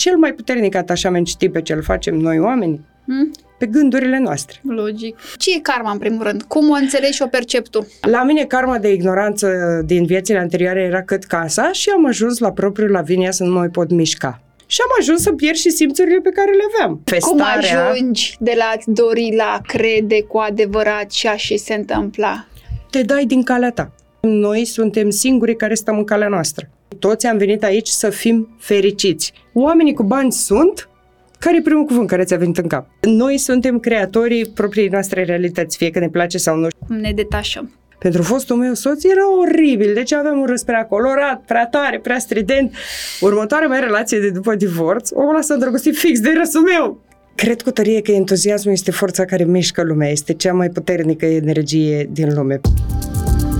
Cel mai puternic atașament știi pe ce îl facem noi oamenii? Pe gândurile noastre. Logic. Ce e karma, în primul rând? Cum o înțelegi și o percepi tu? La mine karma de ignoranță din viețile anterioare era cât casa și am ajuns la propriul Lavinia să nu mă mai pot mișca. Și am ajuns să pierd și simțurile pe care le aveam. Festarea... Cum ajungi de la a-ți dori la a crede cu adevărat ceea ce se întâmpla? Te dai din calea ta. Noi suntem singurii care stăm în calea noastră. Toți am venit aici să fim fericiți. Oamenii cu bani sunt... Care e primul cuvânt care ți-a venit în cap? Noi suntem creatorii propriei noastre realități, fie că ne place sau nu. Ne detașăm. Pentru fostul meu soț era oribil, deci aveam un râs prea colorat, prea tare, prea strident. Următoarea mea relație de după divorț, omul s-a îndrăgostit fix de râsul meu. Cred cu tărie că entuziasmul este forța care mișcă lumea, este cea mai puternică energie din lume.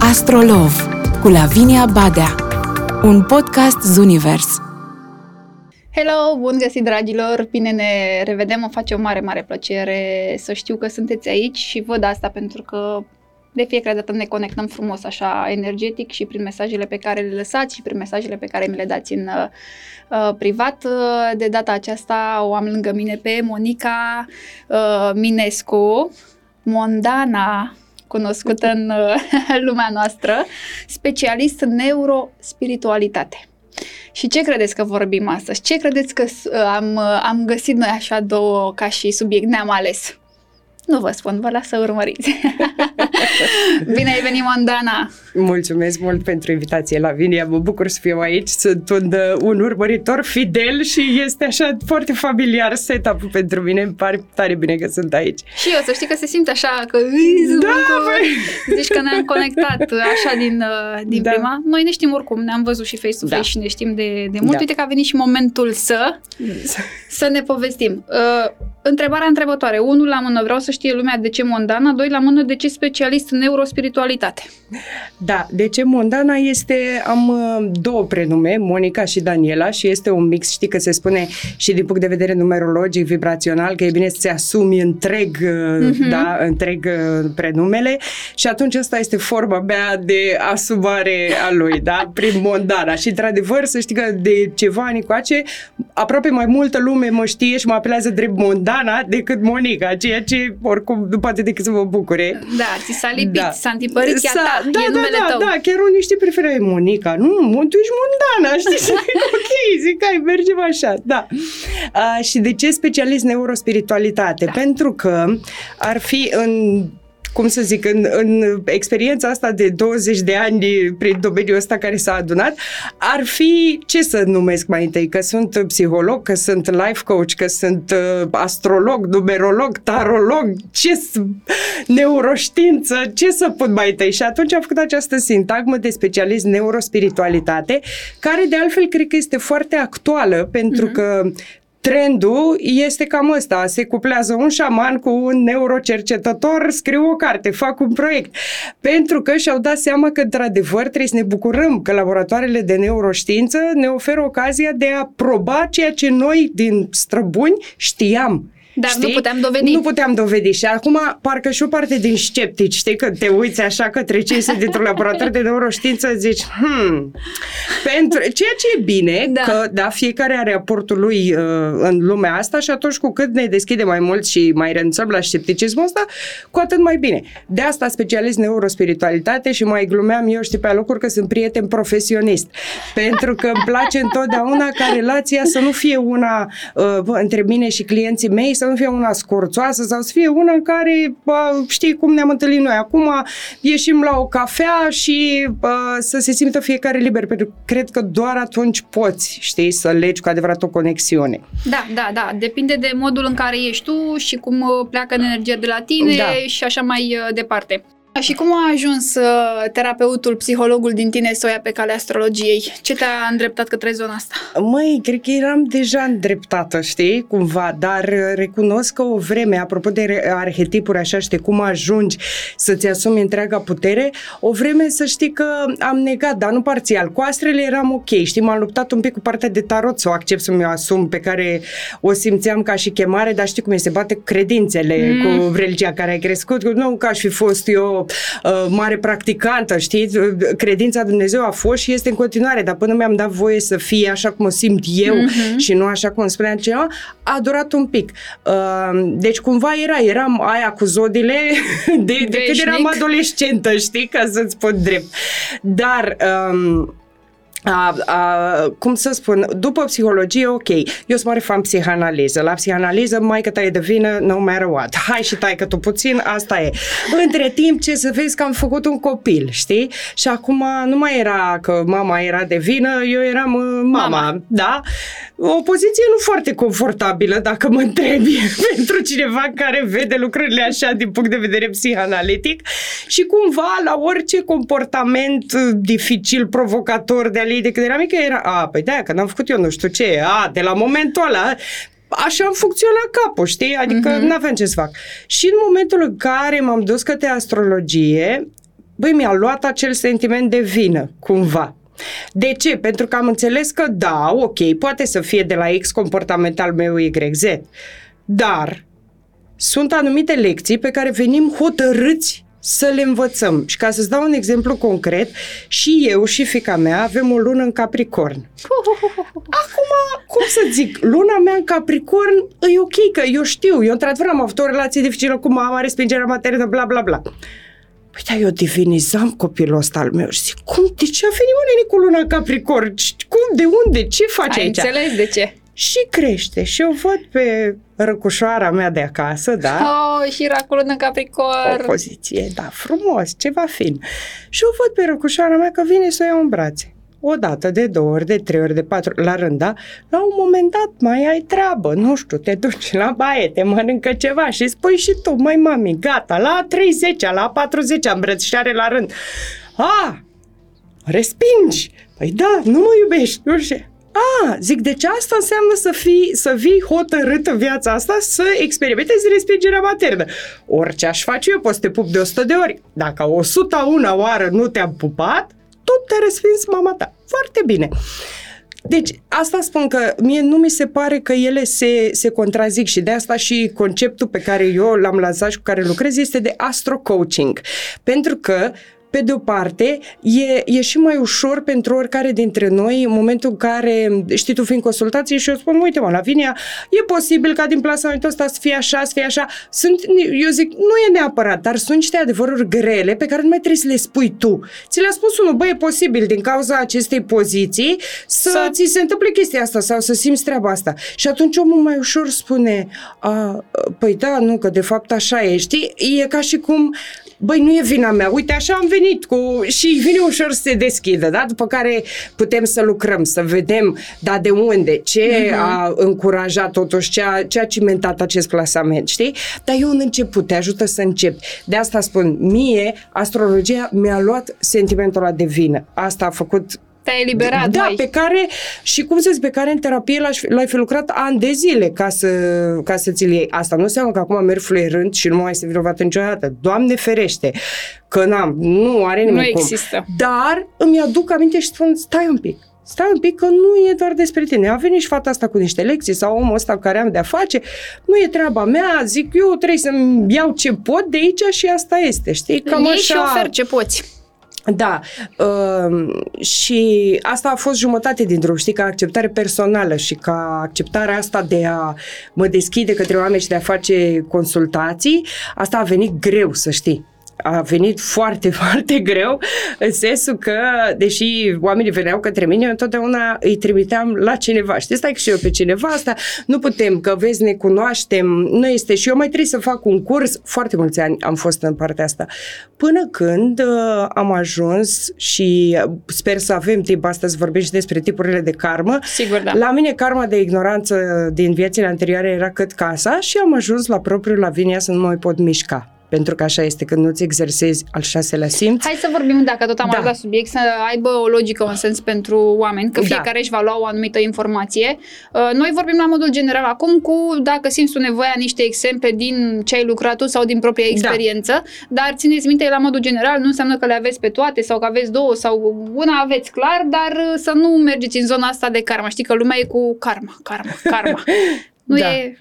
Astrolov cu Lavinia Badea, un podcast zunivers. Hello! Bun găsit, dragilor! Bine ne revedem! Îmi face o mare, mare plăcere să știu că sunteți aici și văd asta pentru că de fiecare dată ne conectăm frumos așa energetic și prin mesajele pe care le lăsați și prin mesajele pe care mi le dați în privat. De data aceasta o am lângă mine pe Monica Minescu, Mondana, cunoscută în lumea noastră, specialist în neuro-spiritualitate. Și ce credeți că vorbim astăzi? Ce credeți că am găsit noi așa două ca și subiect? Ne-am ales. Nu vă spun, vă las să urmăriți. Bine ai venit, Mondana! Mulțumesc mult pentru invitație, Lavinia. Mă bucur să fiu aici. Sunt un urmăritor fidel și este așa foarte familiar setup-ul pentru mine. Îmi pare tare bine că sunt aici. Și eu, să știi că se simte așa că... Da, zici că ne-am conectat așa din da. Prima. Noi ne știm oricum, ne-am văzut și face-to-face da. Și ne știm de mult. Da. Uite că a venit și momentul să ne povestim. Întrebarea întrebătoare. 1 la mână, vreau să știe lumea de ce Mondana, 2 la mână, de ce specialist în neurospiritualitate? Da, de ce Mondana este, am două prenume, Monica și Daniela, și este un mix, știi că se spune și din punct de vedere numerologic, vibrațional, că e bine să-ți asumi întreg prenumele și atunci asta este forma mea de asumare a lui, da, prin Mondana. Și într-adevăr, să știi că de ceva ani încoace, aproape mai multă lume mă știe și mă apelează drept Mondana decât Monica, ceea ce oricum nu poate decât să mă bucure. Da, ți s-a lipit, da. S-a întipărit chiar ta, da, e numele tău. Da, chiar unii știi preferai Monica, nu, tu ești Mondana, știi? Ok, zic, hai, mergem așa, da. Și de ce specialist neurospiritualitate? Da. Pentru că ar fi în experiența asta de 20 de ani prin domeniul ăsta care s-a adunat, ar fi, ce să numesc mai întâi, că sunt psiholog, că sunt life coach, că sunt astrolog, numerolog, tarolog, neuroștiință, ce să pun mai întâi? Și atunci am făcut această sintagmă de specialist neurospiritualitate, care de altfel cred că este foarte actuală, pentru că trendul este cam ăsta, se cuplează un șaman cu un neurocercetător, scriu o carte, fac un proiect, pentru că și-au dat seama că într-adevăr trebuie să ne bucurăm că laboratoarele de neuroștiință ne oferă ocazia de a proba ceea ce noi din străbuni știam. Dar știi? Nu puteam dovedi. Și acum parcă și o parte din sceptici, știi, că te uiți așa către cei sunt dintr-un laborator de neuroștiință, zici, pentru ceea ce e bine, da. Că da, fiecare are aportul lui în lumea asta și atunci cu cât ne deschide mai mult și mai renunțăm la scepticismul ăsta, cu atât mai bine. De asta specialist neurospiritualitate și mai glumeam eu, știi, pe alocuri că sunt prieten profesionist. Pentru că îmi place întotdeauna ca relația să nu fie una între mine și clienții mei, să nu fie una scorțoasă sau să fie una în care, știi cum ne-am întâlnit noi acum, ieșim la o cafea și să se simtă fiecare liber, pentru că cred că doar atunci poți, știi, să legi cu adevărat o conexiune. Da, depinde de modul în care ești tu și cum pleacă energia de la tine și așa mai departe. Și cum a ajuns terapeutul, psihologul din tine să o ia pe calea astrologiei? Ce te-a îndreptat către zona asta? Măi, cred că eram deja îndreptată, știi, cumva, dar recunosc că o vreme, apropo de arhetipuri așa, știi, cum ajungi să-ți asumi întreaga putere, o vreme să știi că am negat, dar nu parțial. Cu astrele eram ok, știi, m-am luptat un pic cu partea de tarot să o accept, să mi-o asum, pe care o simțeam ca și chemare, dar știi cum se bate cu credințele, cu religia care ai crescut, nu ca și fost eu mare practicantă, știți? Credința Dumnezeu a fost și este în continuare, dar până mi-am dat voie să fie așa cum o simt eu și nu așa cum spunea cineva, a durat un pic. Deci cumva eram aia cu zodile de când eram adolescentă, știi? Ca să-ți spun drept. Dar... cum să spun, după psihologie, ok, eu sunt mare fan psihanaliză. La psihanaliză, maică ta e de vină, no matter what. Hai și taică tu puțin, asta e. Între timp, ce să vezi că am făcut un copil, știi? Și acum nu mai era că mama era de vină, eu eram mama, da? O poziție nu foarte confortabilă, dacă mă întrebi, pentru cineva care vede lucrurile așa din punct de vedere psihanalitic și cumva la orice comportament dificil, provocator de de când eram mică era, păi de-aia, că n-am făcut eu nu știu ce, de la momentul ăla, așa îmi funcționa capul, știi? Adică n-aveam ce să fac. Și în momentul în care m-am dus către astrologie, băi, mi-a luat acel sentiment de vină, cumva. De ce? Pentru că am înțeles că da, ok, poate să fie de la X comportamental meu YZ, dar sunt anumite lecții pe care venim hotărâți să le învățăm. Și ca să-ți dau un exemplu concret, și eu și fiica mea avem o lună în Capricorn. Acum, cum să zic, luna mea în Capricorn e ok, că eu știu, eu într-adevăr am avut o relație dificilă cu mama, respingerea maternă, bla, bla, bla. Păi, dar eu divinizam copilul ăsta al meu și zic, cum, de ce a venit mă nene cu luna în Capricorn? Cum, de unde, ce faci aici? Ai înțeles de ce. Și crește. Și eu văd pe răcușoara mea de acasă, da? Oh, și raculul în Capricorn. O poziție, da, frumos, ceva fin. Și eu văd pe răcușoara mea că vine să o iau în brațe. O dată, de două ori, de trei ori, de patru, la rând, da? La un moment dat mai ai treabă, nu știu, te duci la baie, te mănâncă ceva și spui și tu, măi mami, gata, la 30-a, la 40-a îmbrățișare la rând. Respingi. Păi da, nu mă iubești, nu știu. Zic, deci asta înseamnă să vii hotărât în viața asta să experimentezi respingerea maternă. Orice aș face eu, poți să te pup de 100 de ori. Dacă 101 oară nu te-am pupat, tot te-a respins mama ta. Foarte bine. Deci, asta spun că mie nu mi se pare că ele se contrazic și de asta și conceptul pe care eu l-am lansat și cu care lucrez este de astro-coaching. Pentru că pe de-o parte, e și mai ușor pentru oricare dintre noi în momentul în care, știi tu, fiind consultații și eu spun, uite mă, Lavinia, e posibil ca din plasamentul ăsta să fie așa, să fie așa. Eu zic, nu e neapărat, dar sunt niște adevăruri grele pe care nu mai trebuie să le spui tu. Ți le-a spus unul, e posibil din cauza acestei poziții să ți se întâmple chestia asta sau să simți treaba asta. Și atunci omul mai ușor spune, păi da, nu, că de fapt așa e, știi? E ca și cum, nu e vina mea, uite așa am venit și vine ușor să se deschidă, da? După care putem să lucrăm, să vedem, da, de unde, ce a încurajat totuși, ce a cimentat acest plasament, știi? Dar eu în început, te ajută să începi. De asta spun, mie, astrologia mi-a luat sentimentul ăla de vină. Asta a făcut... Te-ai eliberat, da, pe care, și cum să zic, pe care în terapie l-ai fi lucrat ani de zile ca să ți-l iei. Asta nu înseamnă că acum merg fluierând și nu mai este vinovat niciodată. Doamne ferește! Că nu are nimic cum. Nu există. Dar îmi aduc aminte și spun, stai un pic că nu e doar despre tine. A venit și fata asta cu niște lecții sau omul ăsta cu care am de-a face. Nu e treaba mea, zic eu, trebuie să-mi iau ce pot de aici și asta este, știi? Cam așa... și oferi ce poți. Da, și asta a fost jumătate din drum, știi, ca acceptare personală și ca acceptarea asta de a mă deschide către oameni și de a face consultații, asta a venit greu, să știi. A venit foarte, foarte greu, în sensul că, deși oamenii veneau către mine, eu întotdeauna îi trimiteam la cineva. Știi, stai că și eu pe cineva asta, nu putem, că vezi, ne cunoaștem, nu este. Și eu mai trebuie să fac un curs, foarte mulți ani am fost în partea asta, până când am ajuns și sper să avem timp astăzi să vorbim și despre tipurile de karmă. Sigur, da. La mine karma de ignoranță din viețile anterioare era cât casa și am ajuns la propriul Lavinia să nu mai pot mișca. Pentru că așa este, când nu-ți exersezi al șaselea simț. Hai să vorbim, dacă tot am abordat subiect, să aibă o logică, un sens pentru oameni, că fiecare își va lua o anumită informație. Noi vorbim la modul general acum cu, dacă simți tu nevoia, niște exemple din ce ai lucrat tu sau din propria experiență, dar țineți minte, la modul general nu înseamnă că le aveți pe toate sau că aveți două sau una aveți clar, dar să nu mergeți în zona asta de karma. Știi că lumea e cu karma. Nu e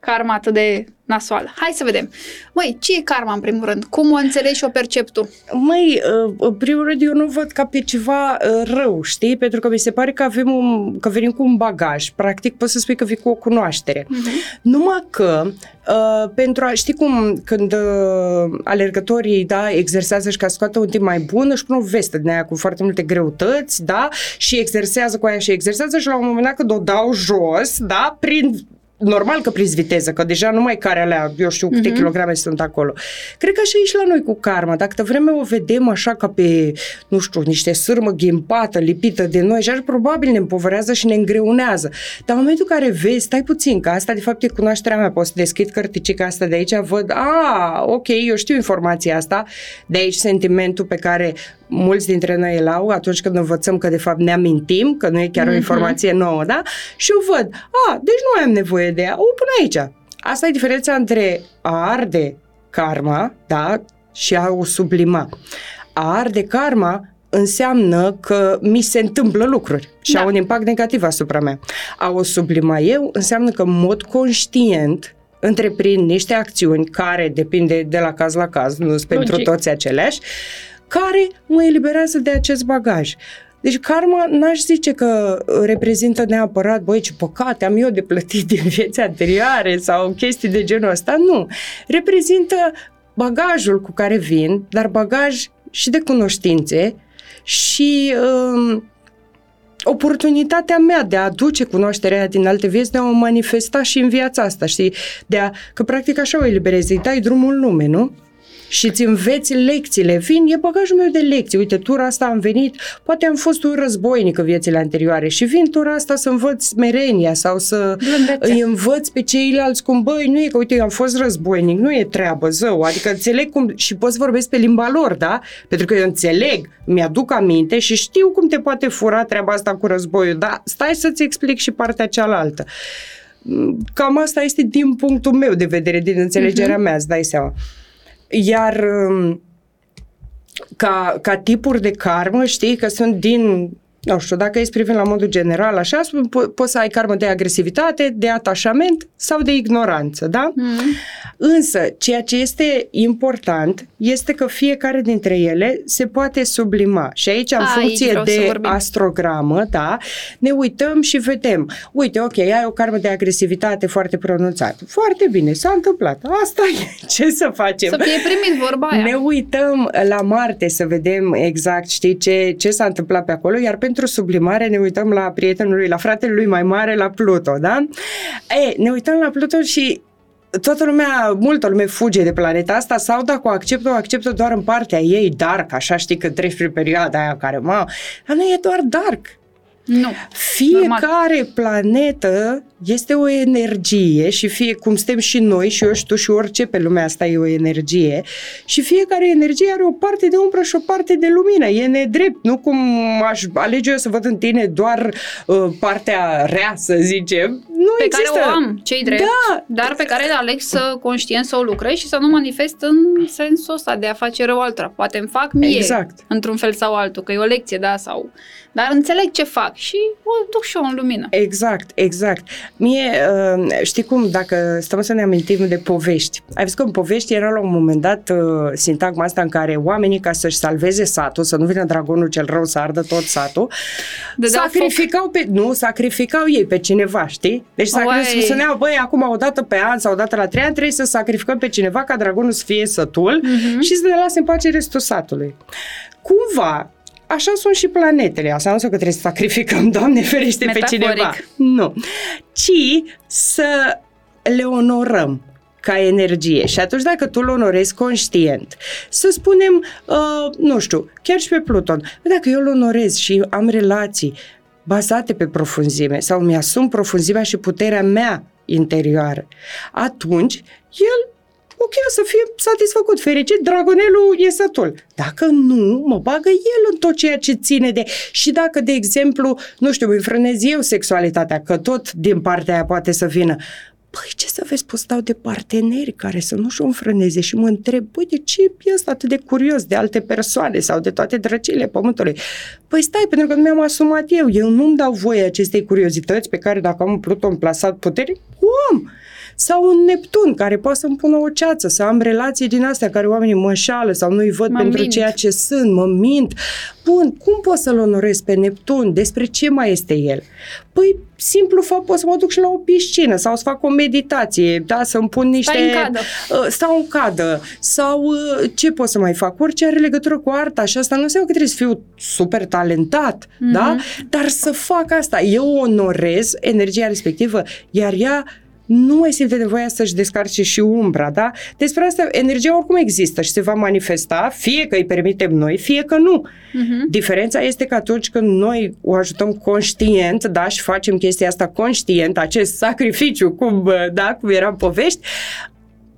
karma atât de... nasoală. Hai să vedem. Măi, ce e karma în primul rând? Cum o înțelegi și o percepi tu? Măi, în primul rând eu nu văd ca pe ceva rău, știi? Pentru că mi se pare că că venim cu un bagaj. Practic poți să spui că vii cu o cunoaștere. Uh-huh. Numai că pentru a, știi cum când alergătorii, da, exersează și ca să scoată un timp mai bun, își pun o vestă din aia cu foarte multe greutăți, da? Și exersează cu aia și exersează și la un moment dat când o dau jos, da, normal că prinzi viteză, că deja numai care alea, eu știu câte kilograme sunt acolo. Cred că așa e și la noi cu karma. Dacă de vreme o vedem așa ca pe, nu știu, niște sârmă ghimpată, lipită de noi și așa, probabil ne împovărează și ne îngreunează. Dar în momentul în care vezi, stai puțin, că asta de fapt e cunoașterea mea, pot să deschid cărticica asta de aici, văd, a, ok, eu știu informația asta, de aici sentimentul pe care mulți dintre noi îl au atunci când învățăm că de fapt ne amintim, că nu e chiar o informație nouă, da? Și eu văd, a, deci nu am nevoie de ea, o pun aici. Asta e diferența între a arde karma, da, și a o sublima. A arde karma înseamnă că mi se întâmplă lucruri și au un impact negativ asupra mea. A o sublima eu înseamnă că în mod conștient întreprind niște acțiuni care depinde de la caz la caz, nu sunt pentru toți aceleași, care mă eliberează de acest bagaj. Deci karma n-aș zice că reprezintă neapărat, băi, ce păcate am eu de plătit din vieți anterioare sau chestii de genul ăsta, nu. Reprezintă bagajul cu care vin, dar bagaj și de cunoștințe și oportunitatea mea de a aduce cunoașterea din alte vieți, de a o manifesta și în viața asta, știi? Că practic așa o eliberezi, îi dai drumul în lume, nu? Și îți înveți lecțiile. E bagajul meu de lecții. Uite, tura asta am venit, poate am fost un războinic în viețile anterioare și vin tura asta să învăț smerenia sau să îi învăț pe ceilalți cum, băi, nu e că, uite, eu am fost războinic, nu e treabă, zău, adică înțeleg cum și poți vorbesc pe limba lor, da? Pentru că eu înțeleg, mi-aduc aminte și știu cum te poate fura treaba asta cu războiul, dar stai să-ți explic și partea cealaltă. Cam asta este din punctul meu de vedere, din înțelegerea mea, îți dai seama. Iar ca tipuri de karmă, știi, că sunt din, nu știu, dacă ești privind la modul general, așa, poți să ai karmă de agresivitate, de atașament sau de ignoranță, da? Însă, ceea ce este important este că fiecare dintre ele se poate sublima. Și aici, în funcție de astrogramă, da, ne uităm și vedem. Uite, ok, ai o karmă de agresivitate foarte pronunțată. Foarte bine, s-a întâmplat. Asta e. Ce să facem? Să fie primit vorba aia. Ne uităm la Marte să vedem exact, știi, ce s-a întâmplat pe acolo, iar pentru sublimare ne uităm la prietenul lui, la fratele lui mai mare, la Pluto, da? Ne uităm la Pluto și toată lumea, multă lume fuge de planeta asta sau dacă o acceptă doar în partea ei dark, așa, știi, că treci prin perioada aia care, dar nu e doar dark. Nu. Fiecare planetă este o energie și cum suntem și noi și eu și tu și orice pe lumea asta e o energie și fiecare energie are o parte de umbră și o parte de lumină. E nedrept, nu cum aș alege eu să văd în tine doar partea rea, să zicem. Nu pe există. Care o am, ce-i drept, da, dar pe care le aleg să conștient să o lucrez și să nu manifest în sensul ăsta de a face rău altora. Poate îmi fac mie într-un fel sau altul, că e o lecție, da, sau... Dar înțeleg ce fac și o duc și eu în lumină. Exact. Mie, știi cum, dacă stăm să ne amintim de povești, ai văzut că în povești era la un moment dat sintagma asta în care oamenii, ca să-și salveze satul, să nu vină dragonul cel rău să ardă tot satul, sacrificau ei pe cineva, știi? Deci spuneau, băi, acum o dată pe an sau o dată la 3 ani trebuie să sacrificăm pe cineva ca dragonul să fie sătul și să ne lase în pace restul satului. Cumva, așa sunt și planetele. Asta nu înseamnă că trebuie să sacrificăm, Doamne ferește, metaforic, pe cineva. Nu. Ci să le onorăm ca energie. Și atunci dacă tu îl onorezi conștient, să spunem, nu știu, chiar și pe Pluton, dacă eu îl onorez și am relații bazate pe profunzime sau mi-asum profunzimea și puterea mea interioară, atunci el să fie satisfăcut, fericit, dragonelul e sătul. Dacă nu, mă bagă el în tot ceea ce ține de... Și dacă, de exemplu, nu știu, îmi frânez eu sexualitatea, că tot din partea aia poate să vină. Păi, ce să vezi, pot stau de parteneri care să nu și-o înfrâneze și mă întreb, băi, de ce e ăsta atât de curios de alte persoane sau de toate drăcile pământului? Păi stai, pentru că nu mi-am asumat eu nu-mi dau voie acestei curiozități pe care dacă am un Pluton plasat puteri, Sau un Neptun care poate să-mi pună o ceață, să am relații din astea care oamenii mă înșală sau nu-i văd pentru ceea ce sunt, mă mint. Bun, cum pot să-l onorez pe Neptun? Despre ce mai este el? Păi, simplu fapt, pot să mă duc și la o piscină sau să fac o meditație, da, să-mi pun niște... Stau în cadă. Sau ce pot să mai fac? Orice are legătură cu arta și asta nu înseamnă că trebuie să fiu super talentat, da? Dar să fac asta. Eu onorez energia respectivă, iar ea nu mai simte nevoia să-și descarce și umbra, da? Despre asta energia oricum există și se va manifesta, fie că îi permitem noi, fie că nu. Diferența este că atunci când noi o ajutăm conștient, da, și facem chestia asta conștient, acest sacrificiu, cum era în povești,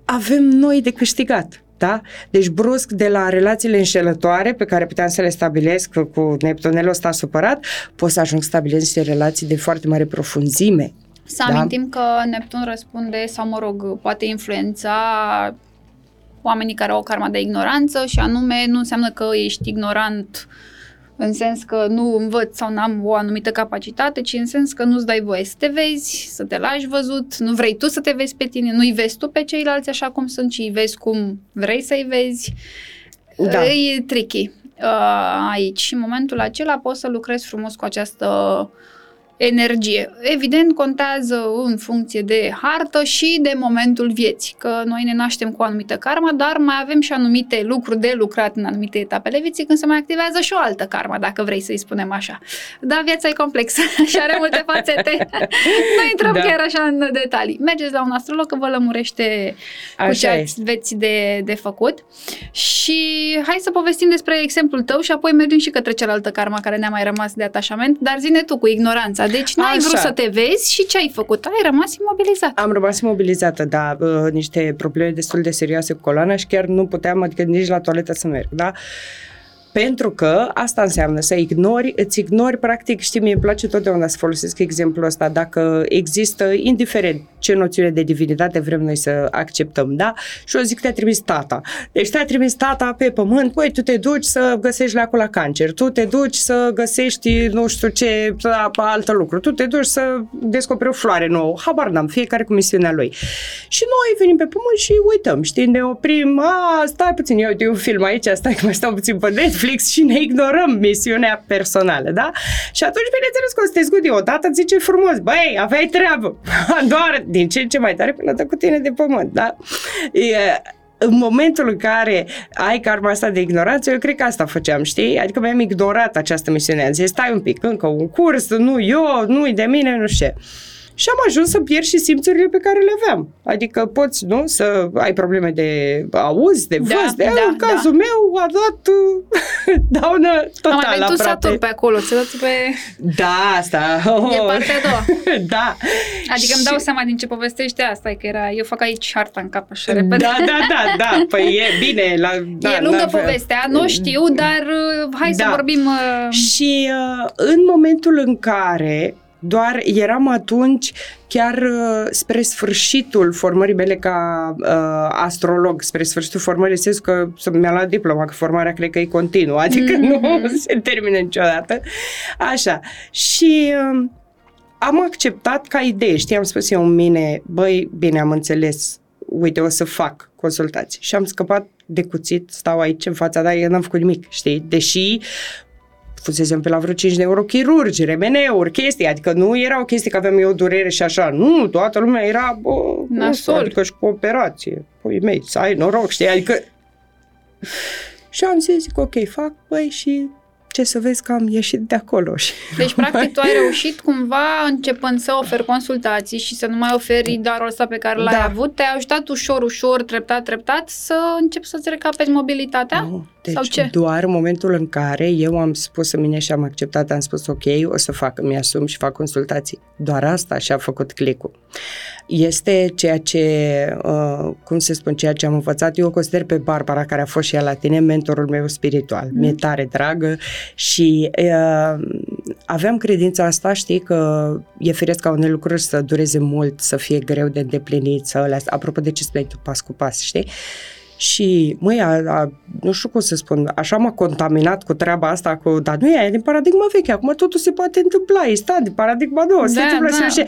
avem noi de câștigat. Da? Deci brusc de la relațiile înșelătoare pe care puteam să le stabilesc cu Neptunelul ăsta supărat, pot să ajung să stabilesc niște relații de foarte mare profunzime. Să amintim că Neptun răspunde sau, mă rog, poate influența oamenii care au o karmă de ignoranță și anume nu înseamnă că ești ignorant în sens că nu învăț sau n-am o anumită capacitate, ci în sens că nu-ți dai voie să te vezi, să te lași văzut, nu vrei tu să te vezi pe tine, nu-i vezi tu pe ceilalți așa cum sunt, ci îi vezi cum vrei să-i vezi. Da. E tricky aici și în momentul acela poți să lucrezi frumos cu această energie. Evident, contează în funcție de hartă și de momentul vieții, că noi ne naștem cu o anumită karmă, dar mai avem și anumite lucruri de lucrat în anumite etapele vieții, când se mai activează și o altă karmă, dacă vrei să-i spunem așa. Dar viața e complexă și are multe fațete. Nu intrăm chiar așa în detalii. Mergeți la un astrolog că vă lămurește așa cu ce aveți de făcut. Și hai să povestim despre exemplul tău și apoi mergem și către cealaltă karmă care ne-a mai rămas de atașament, dar zi-ne tu cu ignoranța. Deci n-ai vrut să te vezi și ce ai făcut? Ai rămas imobilizată. Am rămas imobilizată, da, niște probleme destul de serioase cu coloana și chiar nu puteam, adică nici la toaletă să merg, da? Pentru că asta înseamnă să ignori, îți ignori practic, știi, mie îmi place totdeauna să folosesc exemplul ăsta, dacă există, indiferent ce noțiune de divinitate vrem noi să acceptăm, da? Și eu zic, te-a trimis tata. Deci te-a trimis tata pe pământ, băi, tu te duci să găsești lacul la cancer, tu te duci să găsești, nu știu ce, altă lucru, tu te duci să descoperi o floare nouă, habar n-am, fiecare cu misiunea lui. Și noi venim pe pământ și uităm, știi, ne oprim, stai puțin, eu uite un film aici, stai că mai stau puțin pe net, și ne ignorăm misiunea personală, da? Și atunci, bineînțeles, că o să te zgudi odată, îți zice frumos, băi, aveai treabă, doar din ce în ce mai tare până dă cu tine de pământ, da? În momentul în care ai karma asta de ignoranță, eu cred că asta făceam, știi? Adică mi-am ignorat această misiune, am zis, stai un pic, încă un curs, nu eu, nu-i de mine, nu știu. Și am ajuns să pierd și simțurile pe care le aveam. Adică poți, nu, să ai probleme de auz, de văz, în cazul meu a dat daună totală. Am mai venit Saturn pe acolo, ți-a dat pe... Da, asta. E partea a doua. Da. Adică îmi dau seama din ce povestește asta, că era, eu fac aici harta în cap așa repede. Da, păi e bine. E lungă povestea, nu știu, dar hai să vorbim. Și în momentul în care... Doar eram atunci chiar spre sfârșitul formării mele ca astrolog, spre sfârșitul formării, în sensul că mi-a luat diploma, că formarea cred că e continuă, adică nu se termină niciodată. Așa. Și am acceptat ca idee, știi, am spus eu în mine, băi, bine, am înțeles, uite, o să fac consultații. Și am scăpat de cuțit, stau aici în fața ta, eu n-am făcut nimic, știi, deși... fusesem pe la vreo 5 neurochirurgi, remeneuri, chestii, adică nu era o chestie că aveam eu durere și așa, nu, toată lumea era, nasol, adică și cu operație, păi mei, să ai noroc, știi, adică... Și am zis, zic, ok, fac, băi, și ce să vezi că am ieșit de acolo. Deci, practic, tu ai reușit cumva, începând să oferi consultații și să nu mai oferi darul ăsta pe care l-ai avut, te-ai ajutat ușor, ușor, treptat, treptat, să începi să-ți recapeți mobilitatea? Nu. Deci sau ce? Doar în momentul în care eu am spus în mine și am acceptat, am spus ok, o să fac, mi-asum și fac consultații. Doar asta și-a făcut click-ul. Este ceea ce, cum se spun, ceea ce am învățat. Eu o consider pe Barbara, care a fost și ea la tine, mentorul meu spiritual. Mi-e tare dragă și aveam credința asta, știi, că e firesc ca unele lucruri să dureze mult, să fie greu de îndeplinit, apropo de ce spui tu, pas cu pas, știi? Și, măi, nu știu cum să spun, așa m-a contaminat cu treaba asta, dar nu e din paradigma veche, acum totul se poate întâmpla, e stat din paradigma nouă, se întâmbră și așa.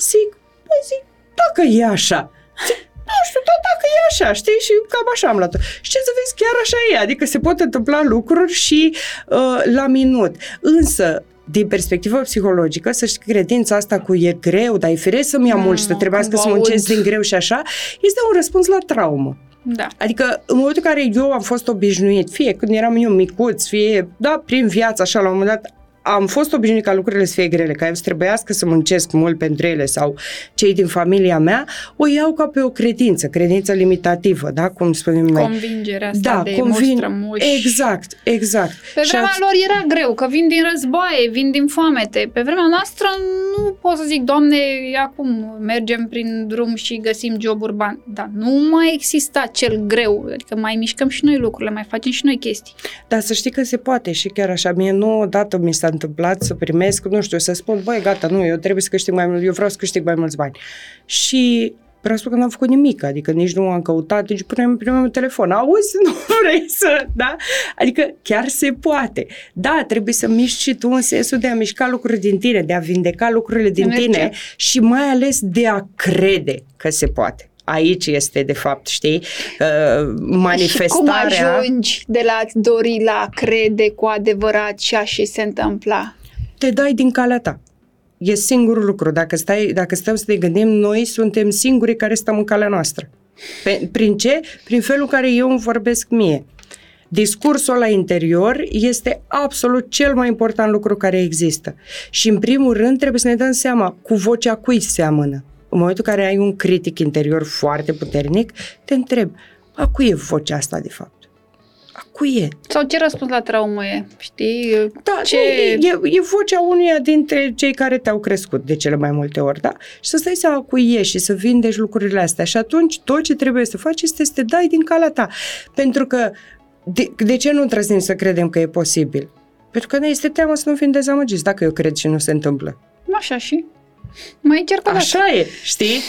Zic, dacă e așa. Nu știu, dar dacă e așa, știi? Și cam așa am luat-o. Și ce să vezi, chiar așa e. Adică se pot întâmpla lucruri și la minut. Însă, din perspectivă psihologică, să știi, credința asta cu e greu, dar e firesc să-mi ia mult și să trebuiască să muncesc din greu și așa, este un răspuns la traumă. Da. Adică în momentul în care eu am fost obișnuit, fie când eram eu micuț, fie prin viață, așa, la un moment dat, am fost obișnuit ca lucrurile să fie grele, ca eu să trebuiască să muncesc mult pentru ele sau cei din familia mea, o iau ca pe o credință limitativă, da? Cum spunem noi. Convingerea asta de moștrămuși. Exact. Pe vremea lor era greu, că vin din războaie, vin din foamete. Pe vremea noastră nu pot să zic, Doamne, acum mergem prin drum și găsim joburi, bani. Dar nu mai există acel greu, adică mai mișcăm și noi lucrurile, mai facem și noi chestii. Dar să știi că se poate și chiar așa. Mie nu odată mi s-a întâmplat să primesc, nu știu, să spun, băi, gata, nu, eu trebuie să câștig mai mult, eu vreau să câștig mai mulți bani. Și vreau să spun că n-am făcut nimic, adică nici nu am căutat, nici primeam telefon, auzi, nu vrei să, da? Adică chiar se poate. Da, trebuie să miști și tu în sensul de a mișca lucruri din tine, de a vindeca lucrurile din tine și mai ales de a crede că se poate. Aici este, de fapt, știi, manifestarea. Și cum ajungi de la a-ți dori la a crede cu adevărat și așa se întâmpla? Te dai din calea ta. E singurul lucru. Dacă stăm să ne gândim, noi suntem singurii care stăm în calea noastră. Prin ce? Prin felul în care eu îmi vorbesc mie. Discursul la interior este absolut cel mai important lucru care există. Și, în primul rând, trebuie să ne dăm seama cu vocea cui seamănă. În momentul în care ai un critic interior foarte puternic, te întreb, a cui e vocea asta de fapt? A cui e? Sau ce răspuns la traumă e? Știi? Da, ce... e vocea unuia dintre cei care te-au crescut de cele mai multe ori, da? Și să stai seama cui e și să vindeci lucrurile astea. Și atunci tot ce trebuie să faci este să te dai din calea ta. Pentru că de ce nu îndrăznim să credem că e posibil? Pentru că ne este teamă să nu fim dezamăgiți dacă eu cred și nu se întâmplă. Așa și... mai încerc așa e, știi?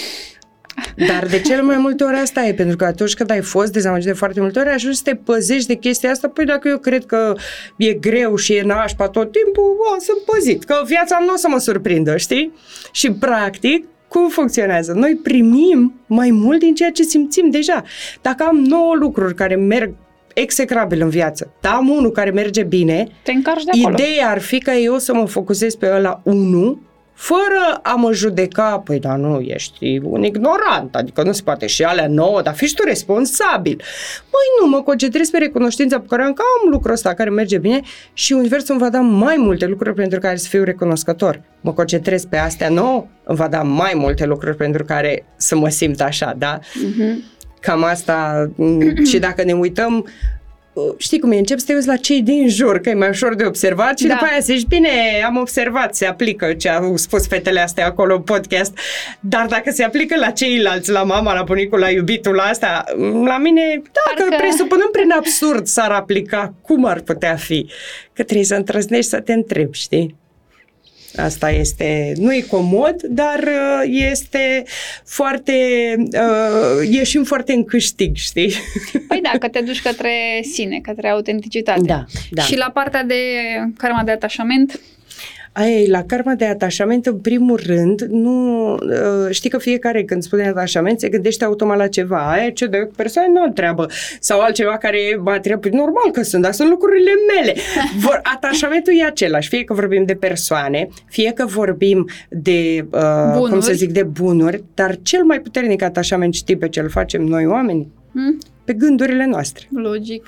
Dar de cele mai multe ori asta e, pentru că atunci când ai fost dezamăgit de foarte multe ori, ajungi să te păzești de chestia asta. Păi dacă eu cred că e greu și e nașpa tot timpul, sunt păzit, că viața nu o să mă surprindă, știi? Și practic, cum funcționează? Noi primim mai mult din ceea ce simțim deja. Dacă am 9 lucruri care merg execrabil în viață, dar am unul care merge bine, te încarci de acolo. Ideea ar fi ca eu să mă focusez pe ăla 1, fără a mă judeca, păi da, nu, ești un ignorant, adică nu se poate și alea 9, dar fii și tu responsabil. Măi, nu, mă concentrez pe recunoștința pe care am, că am lucrul ăsta care merge bine și universul îmi va da mai multe lucruri pentru care să fiu recunoscător. Mă concentrez pe astea 9, îmi va da mai multe lucruri pentru care să mă simt așa, da? Uh-huh. Cam asta. Și dacă ne uităm, știi cum e, încep să te uiți la cei din jur, că e mai ușor de observat și după aia zici, bine, am observat, se aplică ce au spus fetele astea acolo în podcast, dar dacă se aplică la ceilalți, la mama, la bunicul, la iubitul, la asta, la mine, da, că presupunând prin absurd s-ar aplica, cum ar putea fi? Că trebuie să îndrăznești să te întrebi, știi? Asta este, nu e comod, dar este foarte, ieșim foarte în câștig, știi? Păi da, că te duci către sine, către autenticitate. Da. Și la partea de karma de atașament? La karma de atașament, în primul rând, nu, știi că fiecare când spune atașament se gândește automat la ceva. Aia ce de persoane nu întreabă. Sau altceva care mă întreabă, normal că sunt, dar sunt lucrurile mele. Atașamentul e același. Fie că vorbim de persoane, fie că vorbim de, bunuri. Cum să zic, de bunuri, dar cel mai puternic atașament, știi pe ce îl facem noi oamenii? Pe gândurile noastre. Logic.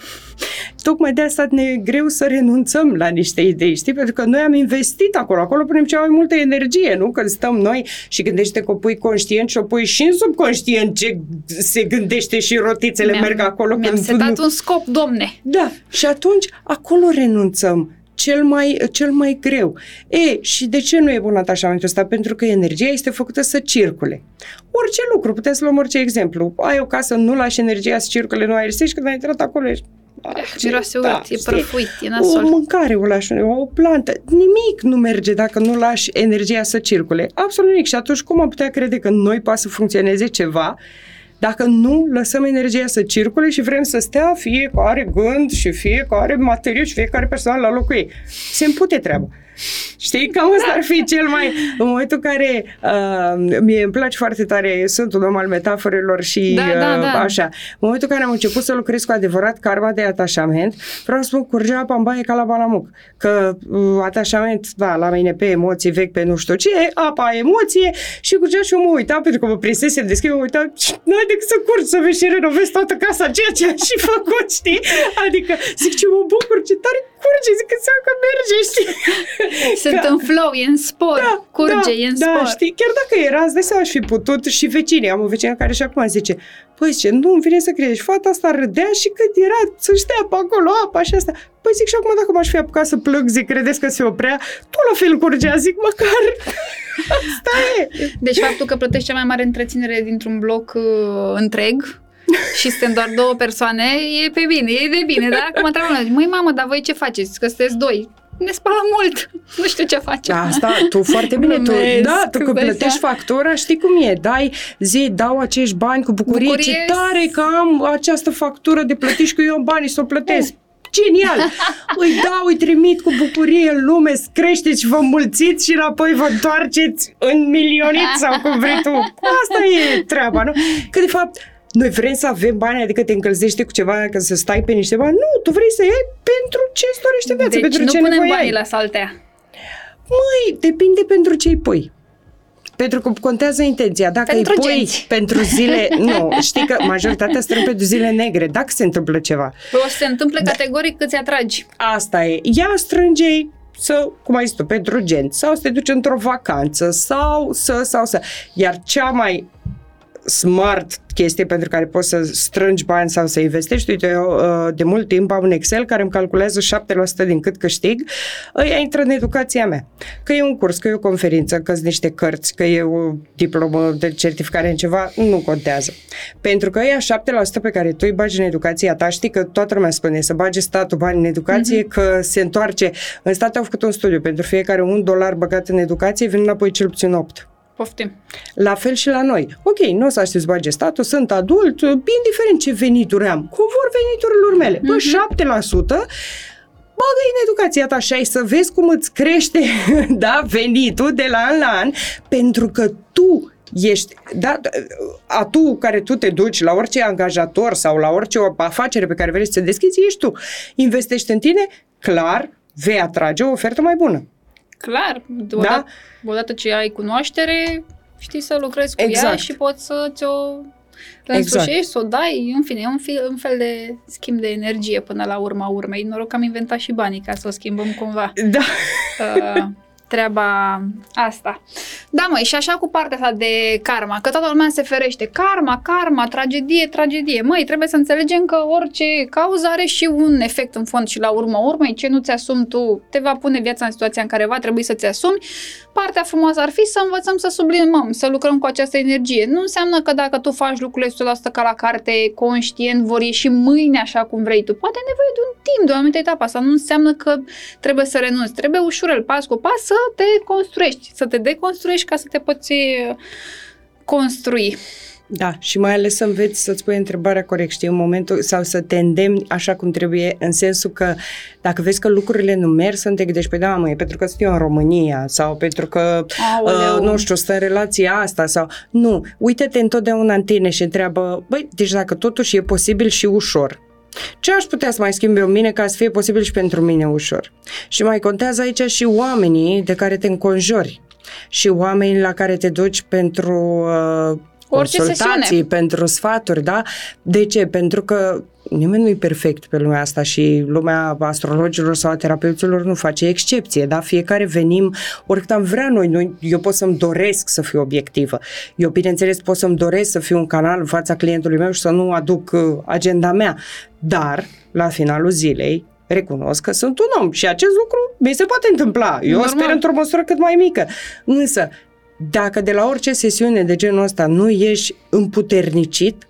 Tocmai de asta ne e greu să renunțăm la niște idei, știi? Pentru că noi am investit acolo punem cea mai multă energie, nu? Când stăm noi și gândește că o pui conștient și o pui și în subconștient ce se gândește și rotițele merg acolo. Mi-am setat un scop, domne! Da, și atunci acolo renunțăm. Cel mai greu. Și de ce nu e bun atașamentul ăsta? Pentru că energia este făcută să circule. Orice lucru, putem să luăm orice exemplu. Ai o casă, nu lași energia să circule, nu aerisești, când ai intrat acolo ești... miroase urât, e prăfuit, e nasol. O mâncare o lași, o plantă, nimic nu merge dacă nu lași energia să circule. Absolut nimic. Și atunci cum am putea crede că noi poate să funcționeze ceva dacă nu lăsăm energia să circule și vrem să stea fiecare gând și fiecare materie și fiecare persoană la locul ei? Se împute treaba. Știi, cam ăsta ar fi cel mai... În momentul în care mie îmi place foarte tare, sunt un om al metaforelor și așa. În momentul în care am început să lucrez cu adevărat karma de atașament, vreau să spun, curgea apa în baie ca la balamuc. Că atașament, da, la mine pe emoții vechi, pe nu știu ce, apa emoție și curgea și eu mă uitam, pentru că mă prinsesem de schimb, mă uitam, n-ai decât să curgi, să vezi și renovezi toată casa, ceea ce am și făcut, știi? Adică, zic, ce mă bucur, ce tare curge, zic, înseamnă că merge, știi? Sunt în flow, e în spor, curge, e în spor. Da, știi, chiar dacă era, de seama aș fi putut și vecinii. Am o vecină care și acum zice, păi zice, nu îmi vine să credești, fata asta râdea și cât era, să-și stea pe acolo apa și asta. Păi zic, și acum dacă m-aș fi apucat să plâng, zic, credeți că se oprea? Tu la fel curgea, zic, măcar... Stai! Deci faptul că plătești cea mai mare întreținere dintr-un bloc întreg... și suntem doar două persoane, e pe bine, e de bine, da? Acum trebuie la mine, măi mamă, dar voi ce faceți? Că sunteți doi. Ne spală mult. Nu știu ce facem. Asta, tu foarte bine. Tu când plătești factura, știi cum e. Dau acești bani cu bucurie. Ce tare că am această factură de plătit și că eu am banii să o plătesc. Genial! Îi dau, îi trimit cu bucurie în lume, creșteți și vă mulțiți și înapoi vă întoarceți în milioniți sau cum vrei tu. Asta e treaba, nu? Că de fapt... Noi vrem să avem bani, adică te încălzește cu ceva, dacă să stai pe niște bani. Nu, tu vrei să iei pentru ce-ți dorește viața, deci pentru ce nevoie ai. Deci nu punem banii la saltea. Măi, depinde pentru ce îi pui. Pentru că contează intenția. Dacă pentru îi pui genți. Pentru zile... Nu, știi că majoritatea strâng pentru zile negre, dacă se întâmplă ceva. O să se întâmple categoric cât ți-atragi. Asta e. Ia strângei să, cum ai zis tu, pentru genți, sau să te duci într-o vacanță, sau să... Iar cea mai... smart chestie pentru care poți să strângi bani sau să investești. Uite, eu de mult timp am un Excel care îmi calculează 7% din cât câștig, ăia intră în educația mea. Că e un curs, că e o conferință, că sunt niște cărți, că e o diplomă de certificare în ceva, nu contează. Pentru că ăia 7% pe care tu îi bagi în educația ta, știi că toată lumea spune să bage statul bani în educație, că se întoarce. În state au făcut un studiu, pentru fiecare $1 băgat în educație, vin înapoi cel puțin 8. Poftim. La fel și la noi. Ok, nu o să aștept să bage statul, sunt adult, indiferent ce venituri am, conform veniturilor mele. Bă, 7%... bagă-i în educația ta și să vezi cum îți crește, da, venitul de la an la an, pentru că tu ești, da, tu care tu te duci la orice angajator sau la orice afacere pe care vrei să te deschizi, ești tu. Investești în tine, clar, vei atrage o ofertă mai bună. Clar, odată ce ai cunoaștere, știi să lucrezi cu ea și poți să ți-o însușești, să o dai, în fine, un fel de schimb de energie până la urma urmei. Noroc că am inventat și banii ca să o schimbăm cumva. Da. Treaba asta. Da, măi, și așa cu partea asta de karma, că toată lumea se ferește. Karma, tragedie. Măi, trebuie să înțelegem că orice cauză are și un efect în fond și la urma urmei. Ce nu ți-asumi tu, te va pune viața în situația în care va trebui să ți-asumi. Partea frumoasă ar fi să învățăm să sublimăm, să lucrăm cu această energie. Nu înseamnă că dacă tu faci lucrurile 100% ca la carte, conștient, vor ieși mâine așa cum vrei tu. Poate ai nevoie de un timp, de o anumită etapă. Asta nu înseamnă că trebuie să renunți. Trebuie ușurel, pas cu pas, să te construiești, să te deconstruiești ca să te poți construi. Da, și mai ales să înveți să-ți pui întrebarea corect, știi, în momentul, sau să te îndemni așa cum trebuie, în sensul că dacă vezi că lucrurile nu merg, să te gândești, păi da, mă, e pentru că sunt eu în România sau pentru că, nu știu, stă în relația asta sau... Nu, uite-te întotdeauna în tine și întreabă, băi, deci dacă totuși e posibil și ușor, ce aș putea să mai schimb eu mine ca să fie posibil și pentru mine ușor? Și mai contează aici și oamenii de care te înconjori și oamenii la care te duci pentru consultații, pentru sfaturi, da? De ce? Pentru că nimeni nu e perfect pe lumea asta și lumea astrologilor sau a terapeuților nu face excepție, da? Fiecare venim, oricât am vrea noi, eu pot să-mi doresc să fiu obiectivă. Eu, bineînțeles, pot să-mi doresc să fiu un canal în fața clientului meu și să nu aduc agenda mea, dar la finalul zilei recunosc că sunt un om și acest lucru mi se poate întâmpla. Eu sper într-o măsură cât mai mică. Însă, dacă de la orice sesiune de genul ăsta nu ești împuternicit,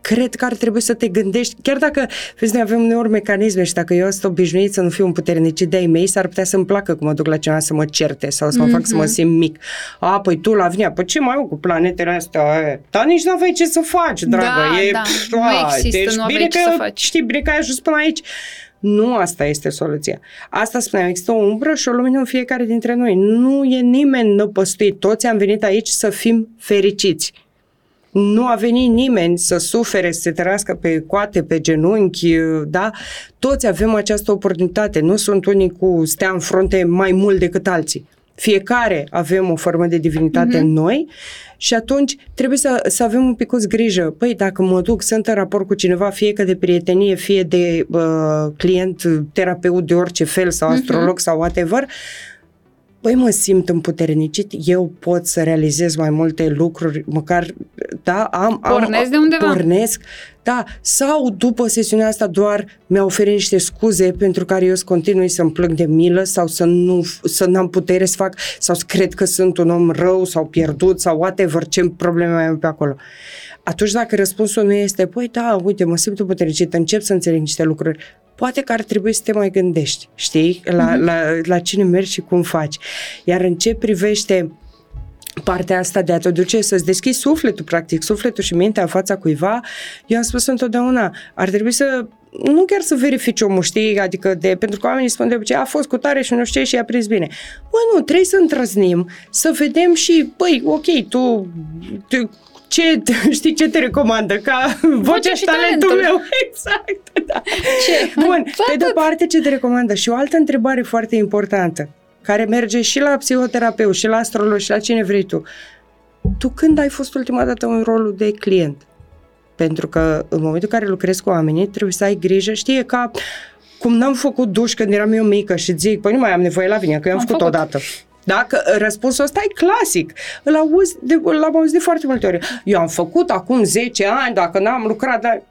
cred că ar trebui să te gândești, chiar dacă, vezi, noi avem uneori mecanisme și dacă eu sunt obișnuit să nu fiu împuternicit de-ai mei, s-ar putea să-mi placă cum mă duc la cineva să mă certe sau să mă fac să mă simt mic. A, păi tu, Lavinia, păi ce mai au cu planetele astea? Dar nici nu aveai ce să faci, dragă. Nu există, nu aveai ce să faci. Știi, bine că ai ajuns până aici. Nu asta este soluția. Asta spuneam, există o umbră și o lumină în fiecare dintre noi. Nu e nimeni năpăstuit. Toți am venit aici să fim fericiți. Nu a venit nimeni să sufere, să se tărască pe coate, pe genunchi, da? Toți avem această oportunitate. Nu sunt unii cu stea în frunte mai mult decât alții. Fiecare avem o formă de divinitate în noi și atunci trebuie să avem un picuț grijă. Păi, dacă mă duc, sunt în raport cu cineva, fie că de prietenie, fie de client, terapeut de orice fel sau astrolog sau whatever, păi mă simt împuternicit, eu pot să realizez mai multe lucruri, măcar, da, pornesc de undeva. Pornesc, da, sau după sesiunea asta doar mi-a oferit niște scuze pentru care eu continui să-mi plâng de milă sau să n-am putere să fac, sau să cred că sunt un om rău sau pierdut sau whatever, ce probleme mai am pe acolo. Atunci dacă răspunsul nu este, păi da, uite, mă simt împuternicit, încep să înțeleg niște lucruri, poate că ar trebui să te mai gândești, știi, la cine mergi și cum faci. Iar în ce privește partea asta de a te duce să-ți deschizi sufletul, practic, sufletul și mintea în fața cuiva, eu am spus întotdeauna, ar trebui să, nu chiar să verifici omul, știi, adică pentru că oamenii spun de obicei, a fost cu tare și nu știu ce și i-a prins bine. Bă, nu, trebuie să întrăznim, să vedem și, băi, ok, știi ce te recomandă? Ca vocea și talentul meu. Exact, da. Ce? Bun, pe de parte ce te recomandă? Și o altă întrebare foarte importantă, care merge și la psihoterapeut, și la astrolog, și la cine vrei tu. Tu când ai fost ultima dată în rolul de client? Pentru că în momentul în care lucrezi cu oamenii, trebuie să ai grijă, știi, ca cum n-am făcut duș când eram eu mică și zic, păi nu mai am nevoie la Lavinia, că eu am făcut odată. Dacă răspunsul ăsta e clasic, l-am auzit de foarte multe ori. Eu am făcut acum 10 ani, dacă n-am lucrat, dar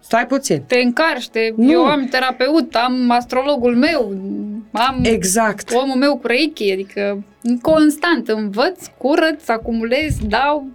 stai puțin. Te încarște, eu am terapeut, am astrologul meu, am omul meu cu reiki, adică constant învăț, curăț, acumulez, dau,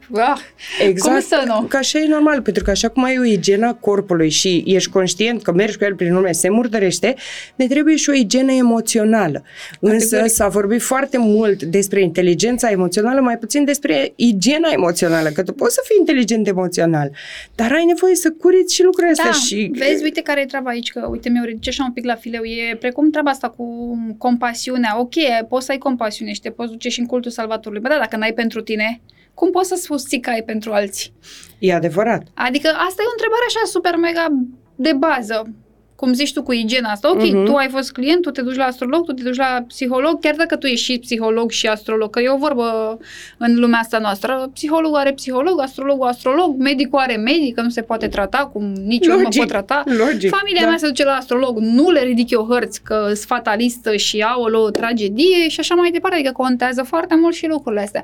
exact, cum să nu? Că așa e normal, pentru că așa cum ai o igienă corpului și ești conștient că mergi cu el prin lume, se murdărește, ne trebuie și o igienă emoțională. Însă s-a vorbit foarte mult despre inteligența emoțională, mai puțin despre igiena emoțională, că tu poți să fii inteligent emoțional, dar ai nevoie să curiți și lucrurile astea. Și vezi, uite care e treaba aici, că uite, mi-o ridice așa un pic la fileu, e precum treaba asta cu compasiunea. Ok, poți să ai compasiune și poți duce și în cultul salvatorului. Bă, da, dacă n-ai pentru tine, cum poți să susții că ai pentru alții? E adevărat. Adică asta e o întrebare așa super mega de bază. Cum zici tu cu igiena asta, ok, tu ai fost client, tu te duci la astrolog, tu te duci la psiholog, chiar dacă tu ești și psiholog și astrolog, că e o vorbă în lumea asta noastră, psihologul are psiholog, astrologul astrolog, medicul are medic, că nu se poate trata cum nici eu nu mă pot trata. Logic, familia mea se duce la astrolog, nu le ridic eu hărți că sunt fatalistă și aolo, tragedie și așa mai departe, adică contează foarte mult și lucrurile astea.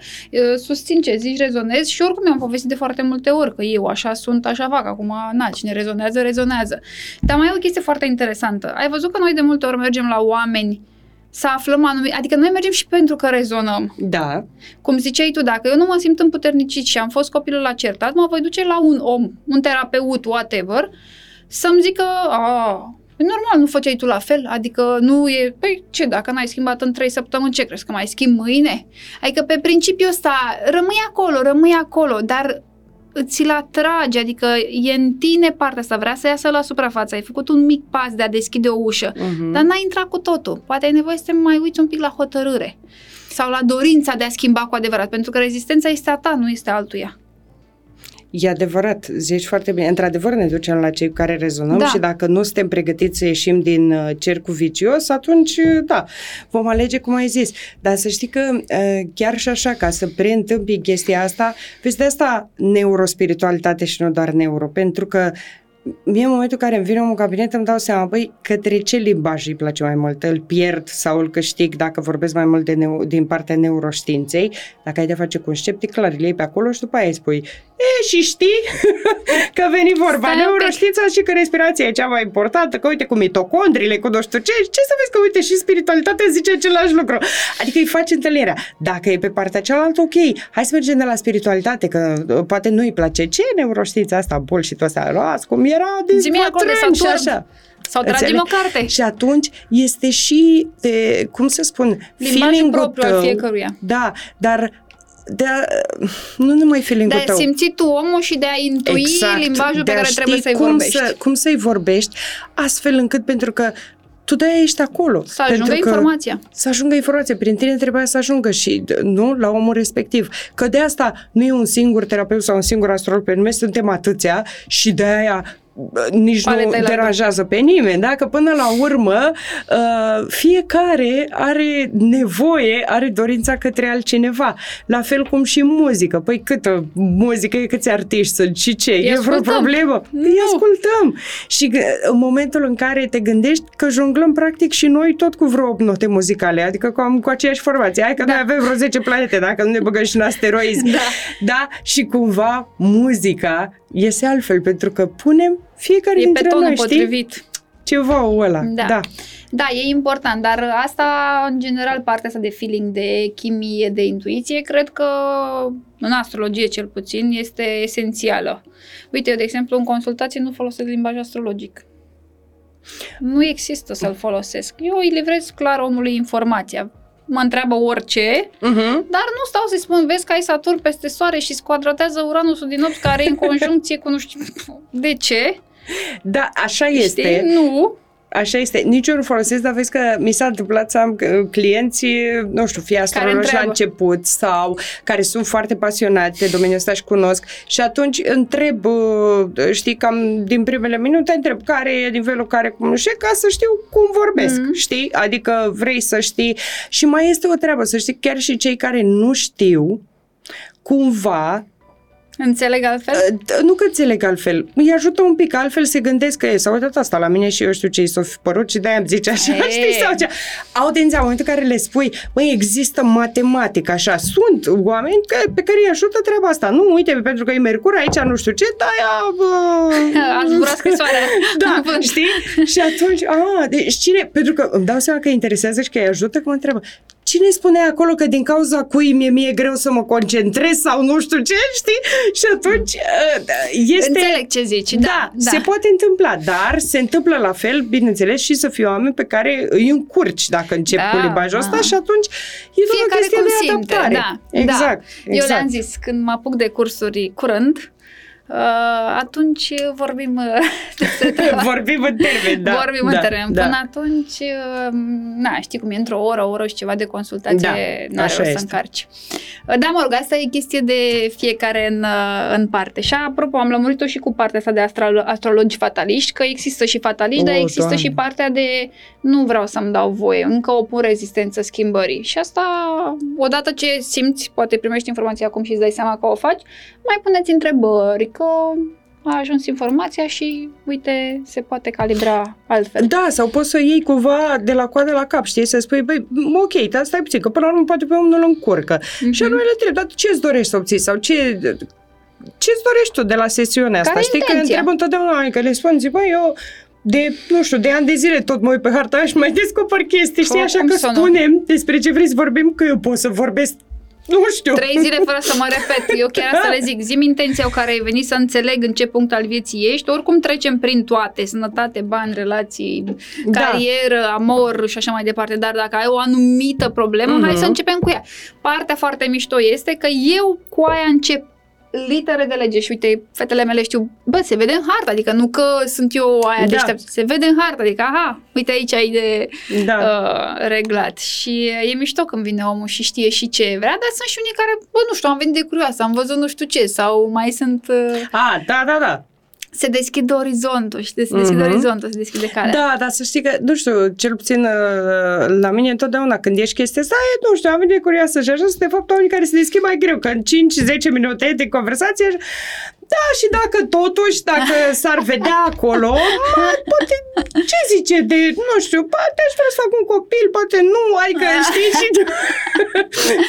Susțin ce zici, rezonez și oricum mi-am povestit de foarte multe ori că eu așa sunt, așa fac, acum cine rezonează, rezonează. Dar mai e o chestie foarte interesantă. Ai văzut că noi de multe ori mergem la oameni să aflăm anumite... Adică noi mergem și pentru că rezonăm. Da. Cum ziceai tu, dacă eu nu mă simt împuternicit și am fost copilul acertat, mă voi duce la un om, un terapeut, whatever, să-mi zică, normal, nu făceai tu la fel, adică nu e... Păi ce, dacă n-ai schimbat în 3 săptămâni, ce crezi, că mai schimb mâine? Adică pe principiul ăsta rămâi acolo, dar... ți-l atrage, adică e în tine partea asta, vrea să iasă la suprafață, ai făcut un mic pas de a deschide o ușă, dar n-ai intrat cu totul. Poate ai nevoie să te mai uiți un pic la hotărâre sau la dorința de a schimba cu adevărat, pentru că rezistența este a ta, nu este altuia. E adevărat, zici foarte bine. Într-adevăr ne ducem la cei care rezonăm și dacă nu suntem pregătiți să ieșim din cercul vicios, atunci vom alege cum ai zis. Dar să știi că chiar și așa, ca să preîntâmpi chestia asta, vezi, de asta neuro-spiritualitate și nu doar neuro, pentru că mie în momentul în care îmi vine omul în cabinet îmi dau seama, băi, către ce limbaj îi place mai mult, îl pierd sau îl câștig dacă vorbesc mai mult din partea neuroștiinței. Dacă ai de face cu un sceptic, clar, îl iei pe acolo și după aia îi spui, și știi că veni vorba, neuroștiința și că respirația e cea mai importantă, că uite cu mitocondriile, cu nu știu ce să vezi că uite și spiritualitatea zice același lucru. Adică îi faci întâlnirea. Dacă e pe partea cealaltă, ok, hai să mergem de la spiritualitate, că poate nu îi place. Ce neuroștiința asta, bol și tot asta, las cum era din pătrân și așa. Sau tragem o carte. Și atunci este și, cum să spun, limbajul propriu al fiecăruia. Da, dar de a, nu numai feeling-ul tău. De a simți tu omul și de a intui limbajul pe care trebuie să-i vorbești. Cum să-i vorbești, astfel încât, pentru că tu de-aia ești acolo. Să ajungă informația. Să ajungă informația. Prin tine trebuia să ajungă și nu la omul respectiv. Că de asta nu e un singur terapeut sau un singur astrolog pe lume, suntem atâția și de-aia nici paleta nu deranjează pe nimeni, da? Că până la urmă fiecare are nevoie, are dorința către altcineva. La fel cum și muzică. Păi câtă muzică e, câți artiști sunt și ce? E vreo problemă? Îi ascultăm. Și în momentul în care te gândești că jonglăm practic și noi tot cu vreo 8 note muzicale, adică cu aceeași formație. Hai că noi avem vreo 10 planete, dacă nu ne băgăm și în asteroizi. Da. Da? Și cumva muzica iese altfel, pentru că punem fiecare dintre noi, potrivit. Ceva-ul ăla. Da. Da, e important, dar asta, în general, partea asta de feeling, de chimie, de intuiție, cred că, în astrologie cel puțin, este esențială. Uite, eu, de exemplu, în consultație nu folosesc limbaj astrologic. Nu există să-l folosesc. Eu îi livrez clar omului informația. Mă întreabă orice, dar nu stau să-i spun, vezi că ai Saturn peste Soare și squadratează Uranusul din 8 care e în conjuncție cu nu știu de ce. Da, așa este. Știi? Nu. Așa este. Nici eu nu folosesc, dar vezi că mi s-a întâmplat să am clienți, nu știu, fie astrologi la început sau care sunt foarte pasionați de domeniul ăsta și cunosc și atunci întreb, știi, cam din primele minute întreb care e nivelul, care cum nu știu, ca să știu cum vorbesc, știi? Adică vrei să știi și mai este o treabă, să știi, chiar și cei care nu știu cumva înțeleg altfel? Nu că înțeleg altfel. Îi ajută un pic, altfel se gândesc că s-a uitat asta la mine și eu știu ce i s-a părut și de-aia îmi zice așa, știi, sau cea. Au tendința, în momentul în care le spui, măi, există matematică, așa, sunt oameni pe care îi ajută treaba asta. Nu, uite, pentru că e Mercur aici, nu știu ce, de-aia... Aș vrea scrisoarea. Da, știi? Și atunci, deci cine... Pentru că îmi dau seama că îi interesează și că îi ajută, că mă întreabă, cine spune acolo că din cauza cui mie e greu să mă concentrez sau nu știu ce, știi? Și atunci este... Înțeleg ce zici, da. Se poate întâmpla, dar se întâmplă la fel, bineînțeles, și să fie oameni pe care îi încurci dacă încep cu limbajul ăsta și atunci e doar o chestie de adaptare. Da, exact, da. Exact. Eu le-am zis, când mă apuc de cursuri curând, atunci vorbim vorbim în termen. Până atunci știi cum e, într-o oră și ceva de consultație n-ai rost să încarci. Da, mă rog, asta e chestie de fiecare în parte. Și apropo, am lămurit-o și cu partea asta de astrologi fataliști, că există și fataliști, dar există și partea de nu vreau să-mi dau voie, încă opun rezistență schimbării. Și asta, odată ce simți, poate primești informația acum și îți dai seama că o faci, mai puneți întrebări, că a ajuns informația și, uite, se poate calibra altfel. Da, sau poți să iei cumva de la coadă la cap, știi, să spui, băi, ok, dar stai puțin, că până la urmă poate pe omul nu-l încurcă. Și anume le trebuie, dar ce îți dorești să obții sau ce... Ce-ți dorești tu de la sesiunea asta? Care-i intenția? Știi, că întreb întotdeauna, că le spun, zic, băi, eu de, nu știu, de ani de zile tot mă uit pe harta aia și mai descoper chestii, știi, așa că spunem despre ce vrei să vorbim, că eu pot să vorbesc, nu știu. 3 zile fără să mă repet, eu chiar asta le zic, zi-mi intenția cu care ai venit să înțeleg în ce punct al vieții ești, oricum trecem prin toate, sănătate, bani, relații, carieră, amor și așa mai departe, dar dacă ai o anumită problemă, hai să începem cu ea. Partea foarte mișto este că eu cu aia încep. Litere de lege și uite, fetele mele știu, bă, se vede în hartă, adică nu că sunt eu aia deșteaptă, se vede în hartă, adică aha, uite aici ai de reglat și e mișto când vine omul și știe și ce vrea, dar sunt și unii care, bă, nu știu, am venit de curioasă, am văzut nu știu ce sau mai sunt... Se deschide orizontul și se deschide orizontul, se deschide calea. Da, dar să știi că, nu știu, cel puțin la mine întotdeauna când ești chestia asta, nu știu, am venit curioasă și așa sunt de fapt unii care se deschid mai greu, că în 5-10 minute de conversație, da, și dacă totuși, dacă s-ar vedea acolo, poate, ce zice de, nu știu, poate aș vrea să fac un copil, poate nu, adică știi și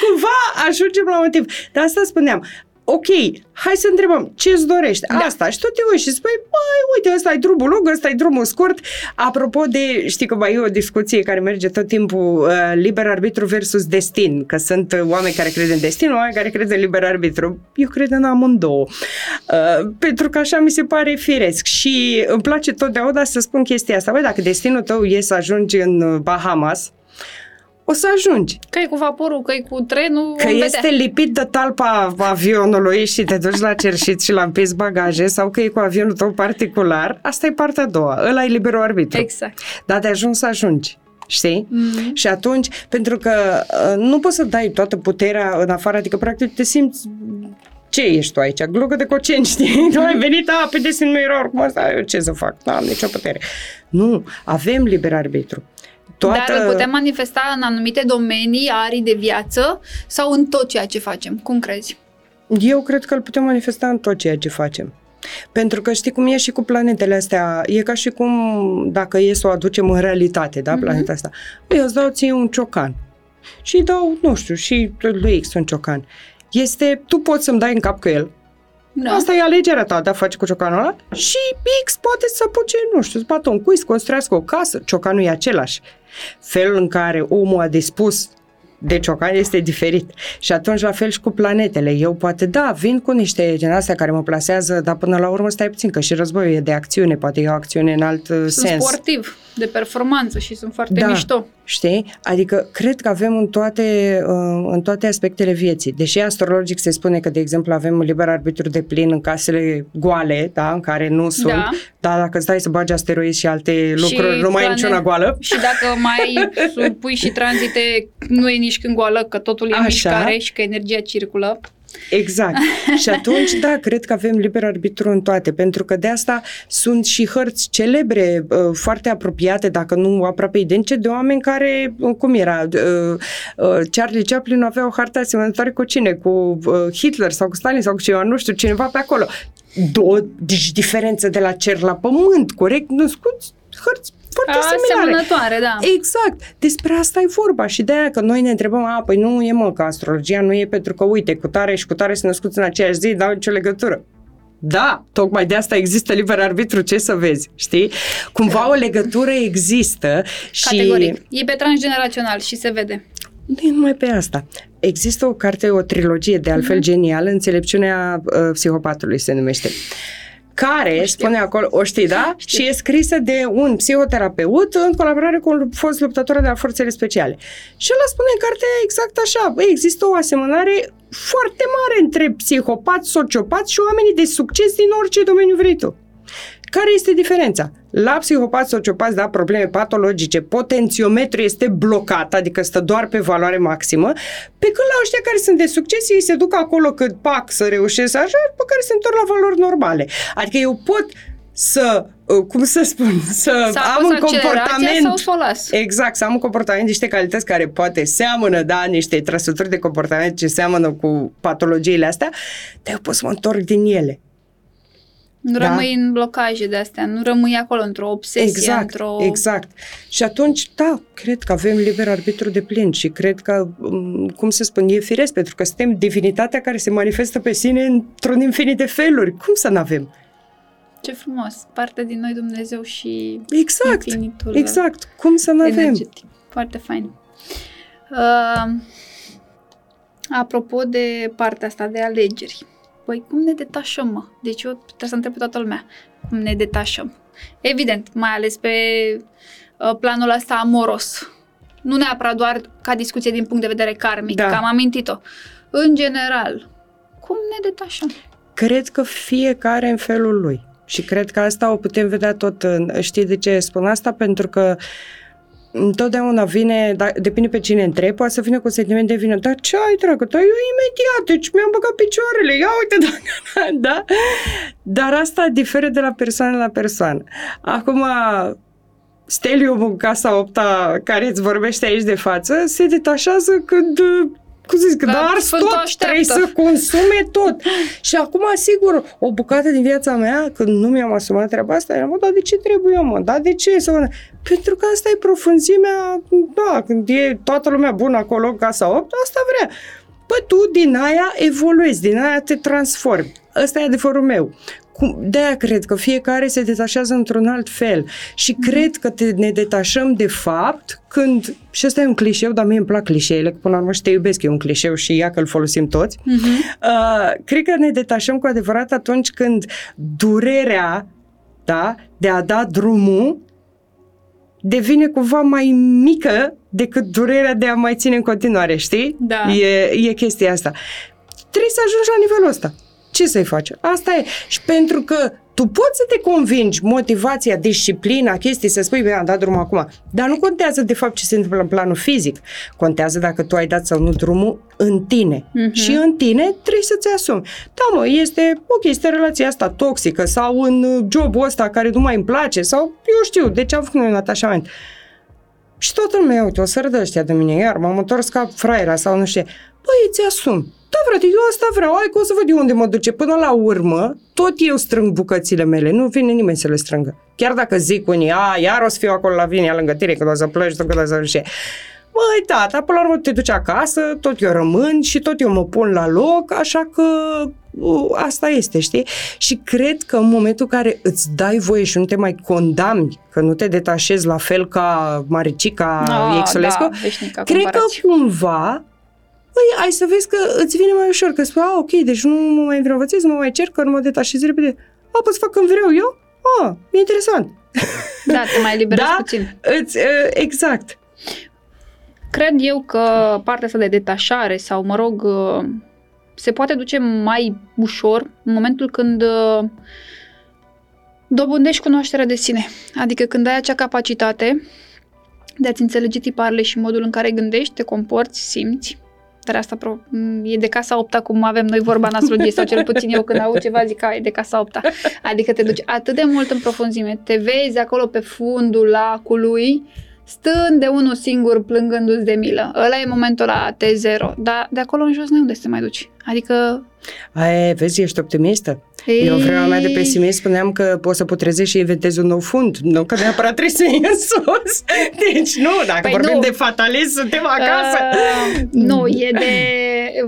cumva ajungem la motiv. Dar asta spuneam. Ok, hai să întrebăm, ce-ți dorești? Asta. Și tot te uiți și spui, băi, uite, ăsta-i drumul lung, ăsta-i drumul scurt. Apropo de, știi că mai e o discuție care merge tot timpul, liber arbitru versus destin, că sunt oameni care cred în destin, oameni care cred în liber arbitru. Eu cred în amândouă, pentru că așa mi se pare firesc. Și îmi place totdeauna să spun chestia asta. Băi, dacă destinul tău e să ajungi în Bahamas, o să ajungi. Că-i cu vaporul, că-i cu trenul, că este lipit de talpa avionului și te duci la cerșit și la împins bagaje, sau că e cu avionul tău particular, asta e partea a doua. Ăla e liberul arbitru. Exact. Dar de ajuns să ajungi. Știi? Mm-hmm. Și atunci, pentru că nu poți să dai toată puterea în afară, adică practic te simți, ce ești tu aici? Glugă de coceni, știi? Tu ai venit, a, pe desin nu erau, cum asta, eu ce să fac? N-am nicio putere. Nu, avem liber arbitru. Toată... Dar îl putem manifesta în anumite domenii, arii de viață sau în tot ceea ce facem? Cum crezi? Eu cred că îl putem manifesta în tot ceea ce facem. Pentru că știi cum e și cu planetele astea, e ca și cum dacă e să o aducem în realitate, da, planeta asta. Eu îți dau ție un ciocan și dau, nu știu, și lui X un ciocan. Este, tu poți să-mi dai în cap cu el. Da. Asta e alegerea ta de a face cu ciocanul ăla și X poate să apuce, nu știu, să bată un cuis, construiască o casă, ciocanul e același. Felul în care omul a dispus de ciocan este diferit. Și atunci la fel și cu planetele. Eu poate, da, vin cu niște gen astea care mă plasează, dar până la urmă stai puțin, că și războiul e de acțiune, poate e o acțiune în alt sens. Sunt sportiv, de performanță și sunt foarte mișto. Știi? Adică cred că avem în toate aspectele vieții. Deși astrologic se spune că, de exemplu, avem liber arbitru de plin în casele goale, da? În care nu sunt, dar dacă stai să bagi asteroizi și alte lucruri, și nu mai e niciuna goală. Și dacă mai pui și tranzite, nu e nici când goală, că totul e în mișcare și că energia circulă. Exact. Și atunci, da, cred că avem liber arbitru în toate, pentru că de asta sunt și hărți celebre, foarte apropiate, dacă nu aproape identice, de oameni care, cum era, Charlie Chaplin avea o hartă asemănătoare cu cine? Cu Hitler sau cu Stalin sau cu cineva, nu știu, cineva pe acolo. Deci diferență de la cer la pământ, corect? Nu scuți, hărți foarte asemănătoare, da. Exact. Despre asta e vorba și de aia că noi ne întrebăm, păi nu e mă, că astrologia nu e pentru că, uite, cu tare și cu tare se născuți în aceeași zi, n-au nicio legătură. Da, tocmai de asta există liber arbitru, ce să vezi, știi? Cumva o legătură există și... Categoric. E pe transgenerațional și se vede. Nu e numai pe asta. Există o carte, o trilogie, de altfel genială, Înțelepciunea psihopatului se numește. Care spune acolo, o știi, da? Știu. Și e scrisă de un psihoterapeut în colaborare cu un fost luptător de la forțele speciale. Și ăla spune în carte exact așa. Există o asemănare foarte mare între psihopați, sociopați și oamenii de succes din orice domeniu vrei tu. Care este diferența? La psihopați, sociopați, da, probleme patologice, potențiometrul este blocat, adică stă doar pe valoare maximă, pe când la ăștia care sunt de succes, ei se duc acolo cât pac să reușesc așa, pe care se întorc la valori normale. Adică eu pot să, cum să spun, să am un comportament... Exact, să am un comportament, niște calități care poate seamănă, da, niște trăsături de comportament ce seamănă cu patologiile astea, dar eu pot să mă întorc din ele. Nu rămâi în blocaje de astea, nu rămâi acolo într-o obsesie, exact, într-o... Exact. Și atunci, da, cred că avem liber arbitru de plin și cred că, cum se spune, e firesc, pentru că suntem divinitatea care se manifestă pe sine într-un infinit de feluri. Cum să n-avem? Ce frumos! Parte din noi Dumnezeu și infinitul. Exact! Cum să n-avem? Energetic. Foarte fain. Apropo de partea asta de alegeri, păi cum ne detașăm, mă? Deci eu trebuie să întreb pe toată lumea. Cum ne detașăm? Evident, mai ales pe planul ăsta amoros. Nu neapărat doar ca discuție din punct de vedere karmic, că am amintit-o. În general, cum ne detașăm? Cred că fiecare în felul lui. Și cred că asta o putem vedea tot în... Știi de ce spun asta? Pentru că întotdeauna vine, depinde pe cine întrebi, poate să vină cu sentiment de vină. Dar ce ai, dragă? Dar eu imediat, deci mi-am băgat picioarele, ia uite, da? Dar asta diferă de la persoană la persoană. Acum, steliumul în casa 8-a care îți vorbește aici de față se detașează când... Cum să zic, dar ars tot, trebuie să consume tot. Și acum, sigur, o bucată din viața mea, când nu mi-am asumat treaba asta, eram, dar de ce trebuie, mă? Dar de ce? Pentru că asta e profunzimea, da, când e toată lumea bună acolo, în casa 8, asta vrea. Păi tu din aia evoluezi, din aia te transformi. Ăsta e adevărul meu. De-aia cred că fiecare se detașează într-un alt fel și cred că ne detașăm de fapt când, și ăsta e un clișeu, dar mie îmi plac clișeele, că până la urmă și te iubesc, e un clișeu și ia că îl folosim toți, cred că ne detașăm cu adevărat atunci când durerea, da, de a da drumul devine cumva mai mică decât durerea de a mai ține în continuare, știi? Da. E chestia asta. Trebuie să ajungi la nivelul ăsta. Ce să-i faci? Asta e. Și pentru că tu poți să te convingi motivația, disciplina, chestii, să spui, băi, am dat drumul acum. Dar nu contează de fapt ce se întâmplă în planul fizic. Contează dacă tu ai dat sau nu drumul în tine. Uh-huh. Și în tine trebuie să-ți asumi. Da, mă, este o chestie, relația asta toxică sau în jobul ăsta care nu mai îmi place sau eu știu, deci am făcut un atașament. Și toată lumea, uite, o să râdă ăștia de mine, iar m-am întors ca fraiera sau nu știu. Băi, îți asumi. Da, frate, eu asta vreau, hai că o să văd eu unde mă duce. Până la urmă, tot eu strâng bucățile mele, nu vine nimeni să le strângă. Chiar dacă zic unii, iar o să fiu acolo la Lavinia, lângă tine, când o să plângi, când o să plângi. Măi, da, dar până la urmă te duci acasă, tot eu rămân și tot eu mă pun la loc, așa că asta este, știi? Și cred că în momentul în care îți dai voie și nu te mai condamni, că nu te detașezi la fel ca Maricica Exolescu, da, veșnică, cred că cumva... Păi, hai să vezi că îți vine mai ușor, că spui, ok, deci nu mă mai învinovățesc, nu mă mai cer, că nu mă detașez repede. Pot să fac când vreau eu? E interesant. Da, te mai eliberezi puțin. Exact. Cred eu că partea asta de detașare sau, mă rog, se poate duce mai ușor în momentul când dobândești cunoașterea de sine. Adică când ai acea capacitate de a-ți înțelege tiparele și modul în care gândești, te comporți, simți. Dar asta e de casa 8-a, cum avem noi vorba în astrologie, sau cel puțin eu când aud ceva zic că e de casa 8-a. Adică te duci atât de mult în profunzime, te vezi acolo pe fundul lacului, stând de unul singur, plângându-ți de milă. Ăla e momentul la T0, dar de acolo în jos nu unde să te mai duci. Adică... vezi, ești optimistă. Eu în vremea mea de pesimist spuneam că poți să putrezezi și inventezi un nou fund. Nu că neapărat trebuie să iei în sus. Deci nu, dacă vorbim de fatalism, suntem acasă. Nu,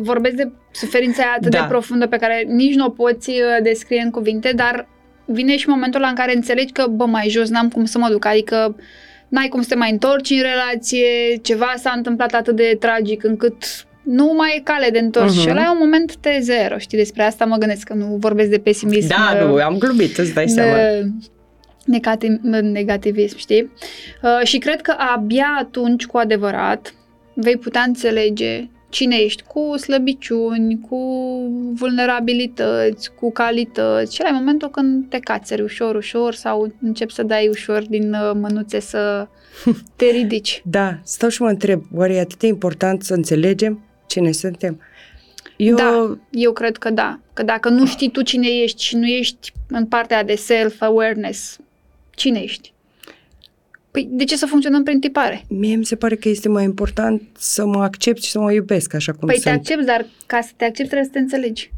vorbesc de suferința atât de profundă pe care nici nu o poți descrie în cuvinte, dar vine și momentul în care înțelegi că, mai jos n-am cum să mă duc. Adică n-ai cum să te mai întorci în relație, ceva s-a întâmplat atât de tragic încât... nu mai e cale de întors și ăla e un moment T0, știi, despre asta mă gândesc, că nu vorbesc de pesimism. Da, nu, am glumit, îți dai seama. Negativism, știi? Și cred că abia atunci, cu adevărat, vei putea înțelege cine ești, cu slăbiciuni, cu vulnerabilități, cu calități. Și ăla e momentul când te cațeri ușor, ușor sau începi să dai ușor din mânuțe să te ridici. Da, stau și mă întreb, oare e atât de important să înțelegem cine suntem? Eu cred că da. Că dacă nu știi tu cine ești și nu ești în partea de self-awareness, cine ești? Păi de ce să funcționăm prin tipare? Mie mi se pare că este mai important să mă accept și să mă iubesc așa cum sunt. Păi te accepti, dar ca să te accepti trebuie să te înțelegi.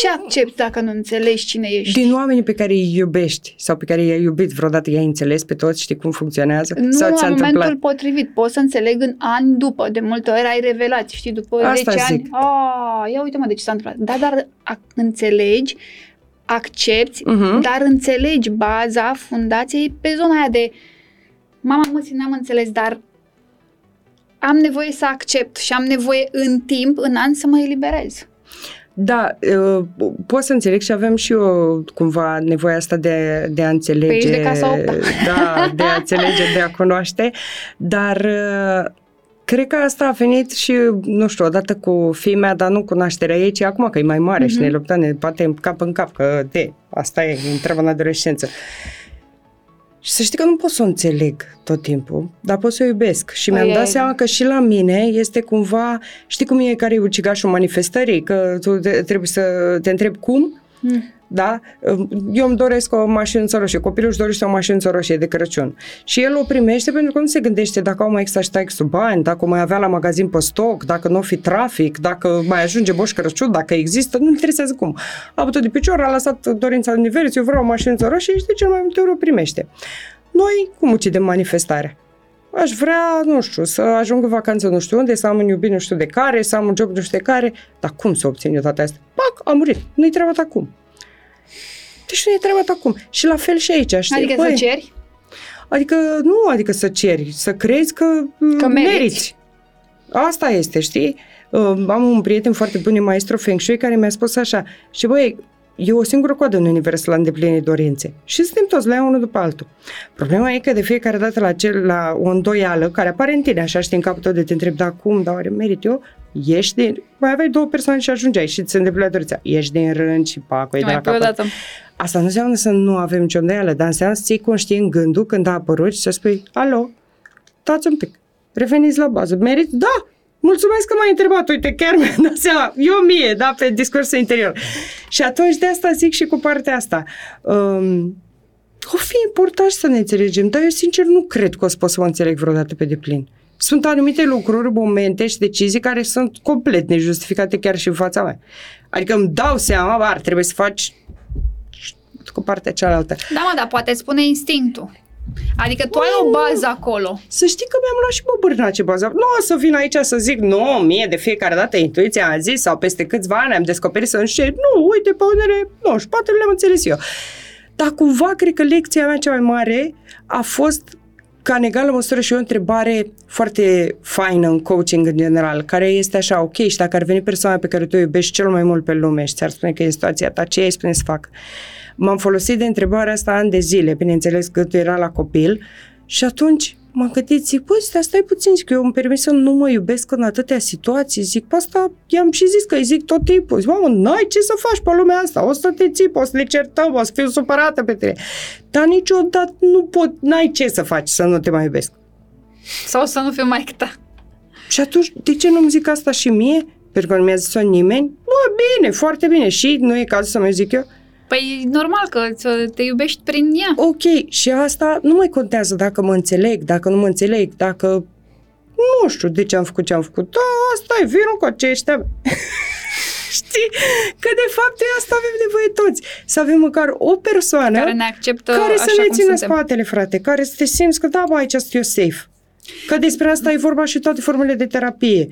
Ce accepti dacă nu înțelegi cine ești? Din oamenii pe care îi iubești sau pe care i-ai iubit vreodată, i-ai înțeles pe toți, știi cum funcționează? Nu, sau ți-a întâmplat? Momentul potrivit. Poți să înțeleg în ani după. De multe ori ai revelat, știi, după asta 10 ani. Ia uite-mă de ce s-a întâmplat. Da, dar înțelegi, accepti, dar înțelegi baza fundației pe zona aia de mama măsii n-am înțeles, dar am nevoie să accept și am nevoie în timp, în an să mă eliberez. Da, pot să înțeleg și avem și eu cumva nevoia asta de a înțelege. Păi ești de casa 8-a. Da, de a înțelege, de a cunoaște, dar... Cred că asta a venit și, nu știu, odată cu fii mea, dar nu cu nașterea ei, ci acum că e mai mare și ne luptăm, ne batem cap în cap, că asta e, intrăm în adolescență. Și să știi că nu pot să o înțeleg tot timpul, dar pot să o iubesc. Și mi-am dat seama că și la mine este cumva, știi cum e care e ucigașul manifestării, că tu trebuie să te întrebi cum? Da? Eu îmi doresc o mașină roșie, copilul își dorește o mașină roșie de Crăciun și el o primește pentru că nu se gândește dacă au mai extra și tax sub bani, dacă o mai avea la magazin pe stoc, dacă nu o fi trafic, dacă mai ajunge Moș Crăciun, dacă există, nu interesează cum. A bătut de picior, a lăsat dorința univers, eu vreau o mașină roșie și de cel mai multe ori o primește. Noi cum ucidem manifestarea? Aș vrea, nu știu, să ajung în vacanță nu știu unde, să am un iubit nu știu de care, să am un job nu știu de care, dar cum să obțin eu toate astea? Pac, a murit, nu-i treaba ta cum. Deci nu e treaba ta acum. Și la fel și aici, știi? Adică să ceri? Adică nu, adică să ceri, să crezi că meriți. Asta este, știi? Am un prieten foarte bun, e maestru Feng Shui, care mi-a spus așa, și e o singură coadă în univers la îndeplinire dorințe și suntem toți la ea unul după altul. Problema e că de fiecare dată la o îndoială care apare în tine, așa știi în capul tău de te întrebi, da, cum, da, oare merit eu? Ieși din... Mai aveai două persoane și ajungeai și ți se întâmplă dorința. Ieși din rând și pac, de la capăt. Asta nu înseamnă să nu avem nicio îndoială, dar înseamnă să ții conștient gândul când a apărut și să spui, alo, tați un pic, reveniți la bază, merit? Da! Mulțumesc că m-ai întrebat, uite, chiar mi-a dat seama, da, pe discursul interior. Și atunci de asta zic și cu partea asta. O fi important să ne înțelegem, dar eu sincer nu cred că o să pot să mă înțeleg vreodată pe deplin. Sunt anumite lucruri, momente și decizii care sunt complet nejustificate chiar și în fața mea. Adică îmi dau seama, ar trebui să faci cu partea cealaltă. Da, mă, dar poate spune instinctul. Adică tu ai o bază acolo. Să știi că mi-am luat și băbârnace bază. Nu o să vin aici să zic, mie de fiecare dată intuiția a zis sau peste câțiva ani am descoperit să nu știu. Nu, uite, pe unele, nu știu, poate le-am înțeles eu. Dar cumva cred că lecția mea cea mai mare a fost ca în egală măsură și o întrebare foarte faină în coaching în general, care este așa, ok, și dacă ar veni persoana pe care tu o iubești cel mai mult pe lume și ți-ar spune că e situația ta, ce ai spune să fac? M-am folosit de întrebarea asta ani de zile, bineînțeles că tu era la copil și atunci m-am gândit, zic, stai puțin, zic, eu îmi permis să nu mă iubesc în atâtea situații, zic, pe asta i-am și zis că îi zic tot timpul, zic, mamă, n-ai ce să faci pe lumea asta, o să te țip, o să le certăm, o să fiu supărată pe tine, dar niciodată nu pot, n-ai ce să faci să nu te mai iubesc. Sau să nu fiu maică ta. Și atunci, de ce nu-mi zic asta și mie? Pentru că nu mi-a zis-o nimeni. Bă, bine, foarte bine, și nu e cazul să mă zic eu. Păi normal că te iubești prin ea. Ok, și asta nu mai contează dacă mă înțeleg, dacă nu mă înțeleg, dacă nu știu de ce am făcut ce am făcut. Da, asta e vinul cu aceștia. Știi? Că de fapt de asta avem nevoie toți. Să avem măcar o persoană care ne acceptă care să ne țină spatele, frate, care să te simți că da, bă, aici sunt eu safe. Că despre asta e vorba și toate formele de terapie.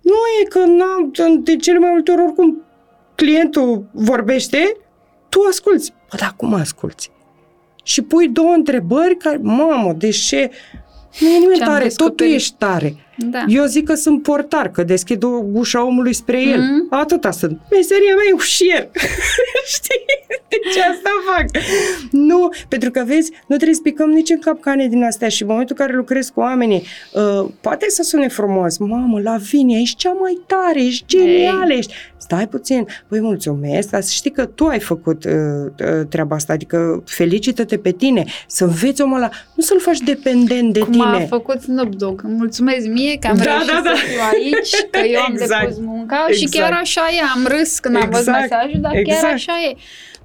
Nu e că de cele mai multe ori oricum clientul vorbește, tu asculți. Bă, dar cum asculți? Și pui două întrebări care, mamă, de ce? Nu e nimeni tare, totul ești tare. Da. Eu zic că sunt portar, că deschid ușa omului spre el. Atâta sunt. Meseria mea e ușier. Știi? Deci asta fac. Nu, pentru că vezi, nu trebuie să picăm nici în capcane din astea și în momentul în care lucrez cu oamenii, poate să sune frumos. Mamă, Lavinia, ești cea mai tare, ești genială, ești... Stai puțin, păi mulțumesc, dar să știi că tu ai făcut treaba asta, adică felicită-te pe tine, să înveți omul ăla, nu să-l faci dependent de tine. Cum a făcut Snoop Dogg, mulțumesc mie că am reușit să fiu aici, că eu am depus munca și chiar așa e, am râs când am văzut mesajul, dar chiar așa e.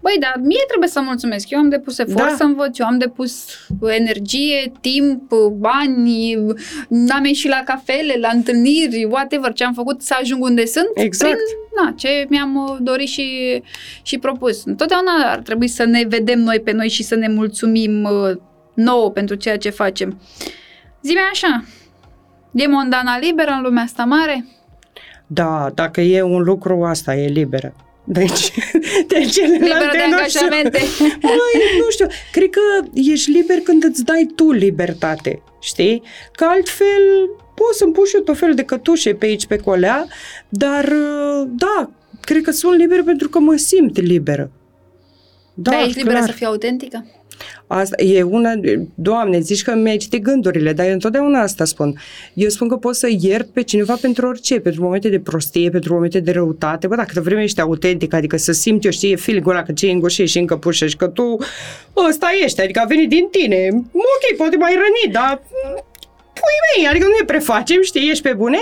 Băi, dar mie trebuie să mulțumesc, eu am depus efort să învăț, eu am depus energie, timp, bani, n-am ieșit la cafele, la întâlniri, whatever, ce am făcut să ajung unde sunt, prin ce mi-am dorit și propus. Întotdeauna ar trebui să ne vedem noi pe noi și să ne mulțumim nouă pentru ceea ce facem. Zi-mi așa, e Mondana liberă în lumea asta mare? Da, dacă e un lucru, asta e liberă. Deci, liberă de angajamente. Nu știu, cred că ești liber când îți dai tu libertate, știi? Că altfel poți să-mi pui și eu tot felul de cătușe pe aici, pe colea, dar da, cred că sunt liberă pentru că mă simt liberă. Da, ești liberă să fii autentică? Asta e una, Doamne, zici că mi-ai citit gândurile, dar eu întotdeauna asta spun. Eu spun că pot să iert pe cineva pentru orice, pentru momente de prostie, pentru momente de răutate. Bă, dacă câtă vreme ești autentic, adică să simți, eu știu, e feeling-ul ăla că ce îngoșești și încăpușești, că tu ăsta ești, adică a venit din tine. Ok, poate m-ai rănit, dar pui mei, adică nu ne prefacem, știi, ești pe bune.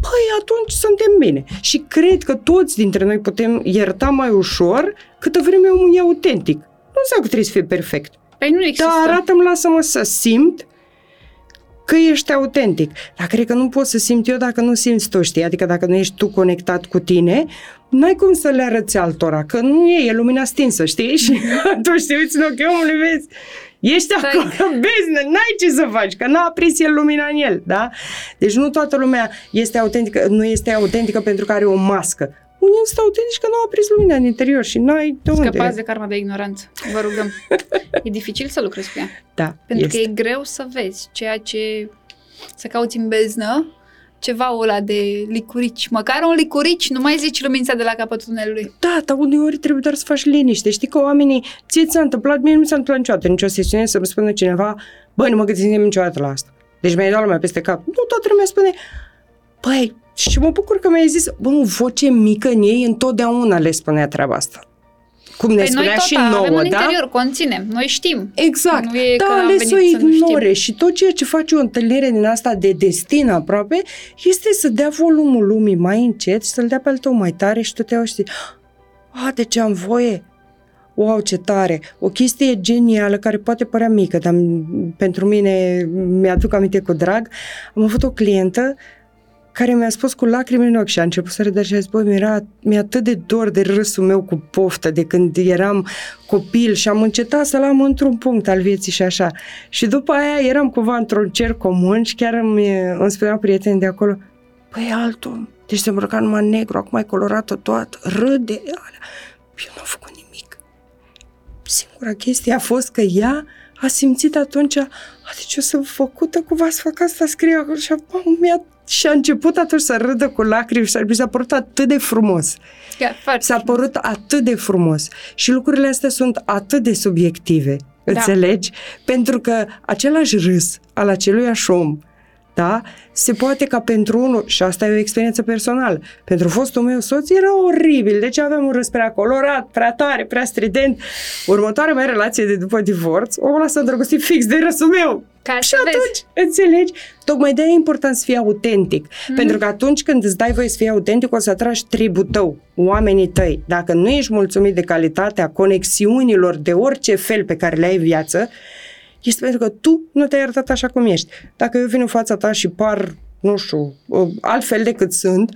Păi atunci suntem bine. Și cred că toți dintre noi putem ierta mai ușor câtă vreme omul e autentic. Nu înseamnă că trebuie să fie perfect. Păi nu există. Dar arată-mi, lasă-mă să simt că ești autentic. Dar cred că nu pot să simt eu dacă nu simți tu, știi? Adică dacă nu ești tu conectat cu tine, n-ai cum să le arăți altora, că nu e lumina stinsă, știi? Și atunci te uiți în ochii omului, vezi, ești acolo, vezi, n-ai ce să faci, că n-a aprins el lumina în el, da? Deci nu toată lumea este autentică, nu este autentică pentru că are o mască. Unii sunt autentici că nu au aprins lumina în interior și n-ai de unde. Scăpați de karma de ignoranță, vă rugăm. E dificil să lucrezi cu ea. Da, pentru că e greu să vezi ceea ce să cauți în beznă, ceva ăla de licurici. Măcar un licurici, nu mai zici lumința de la capătul tunelului. Da, dar uneori trebuie doar să faci liniște. Știi că oamenii, ție ți-a întâmplat, mie nu mi s-a întâmplat niciodată, nicio sesiune să-mi spună cineva, bă, nu mă gândim niciodată la asta. Deci mi-ai dat lumea peste cap. Nu, toată lumea spune, băi, și mă bucur că mi-ai zis, bă, o voce mică în ei întotdeauna le spunea treaba asta. Cum ne păi spunea noi tot și nouă, avem da? În interior, conținem, noi știm. Exact, dar ales o ignore și tot ceea ce face o întâlnire din asta de destin aproape este să dea volumul lumii mai încet și să-l dea pe al tău mai tare și tu te auzi și zici, a, deci am voie. Wow, ce tare! O chestie genială care poate părea mică, dar pentru mine mi-aduc aminte cu drag. Am avut o clientă care mi-a spus cu lacrimi în ochi și a început să râdă și a zis, băi, mi-e atât de dor de râsul meu cu poftă de când eram copil și am încetat să-l am într-un punct al vieții și așa. Și după aia eram cumva într-un cer comun și chiar îmi spuneam prietenii de acolo, păi altul, deci se îmbrăca numai negru, acum e colorat-o toată, râde, alea. Eu nu am făcut nimic. Singura chestie a fost că ea a simțit atunci, a, deci eu sunt făcută, cumva să fac asta, scriu acolo și și a început atunci să râdă cu lacrimi și s-a părut atât de frumos. S-a părut atât de frumos. Și lucrurile astea sunt atât de subiective, da. Înțelegi? Pentru că același râs al aceluiași om, da? Se poate ca pentru unul, și asta e o experiență personală, pentru fostul meu soț era oribil, deci aveam un râs prea colorat, prea tare, prea strident. Următoarea mea relație de după divorț, omul ăla s-a îndrăgostit fix de râsul meu. Ca și atunci, vezi. Înțelegi? Tocmai de-aia e important să fii autentic. Pentru că atunci când îți dai voie să fii autentic, o să atragi tribul tău, oamenii tăi. Dacă nu ești mulțumit de calitatea conexiunilor de orice fel pe care le ai în viață, este pentru că tu nu te-ai arătat așa cum ești. Dacă eu vin în fața ta și par, nu știu, altfel decât sunt,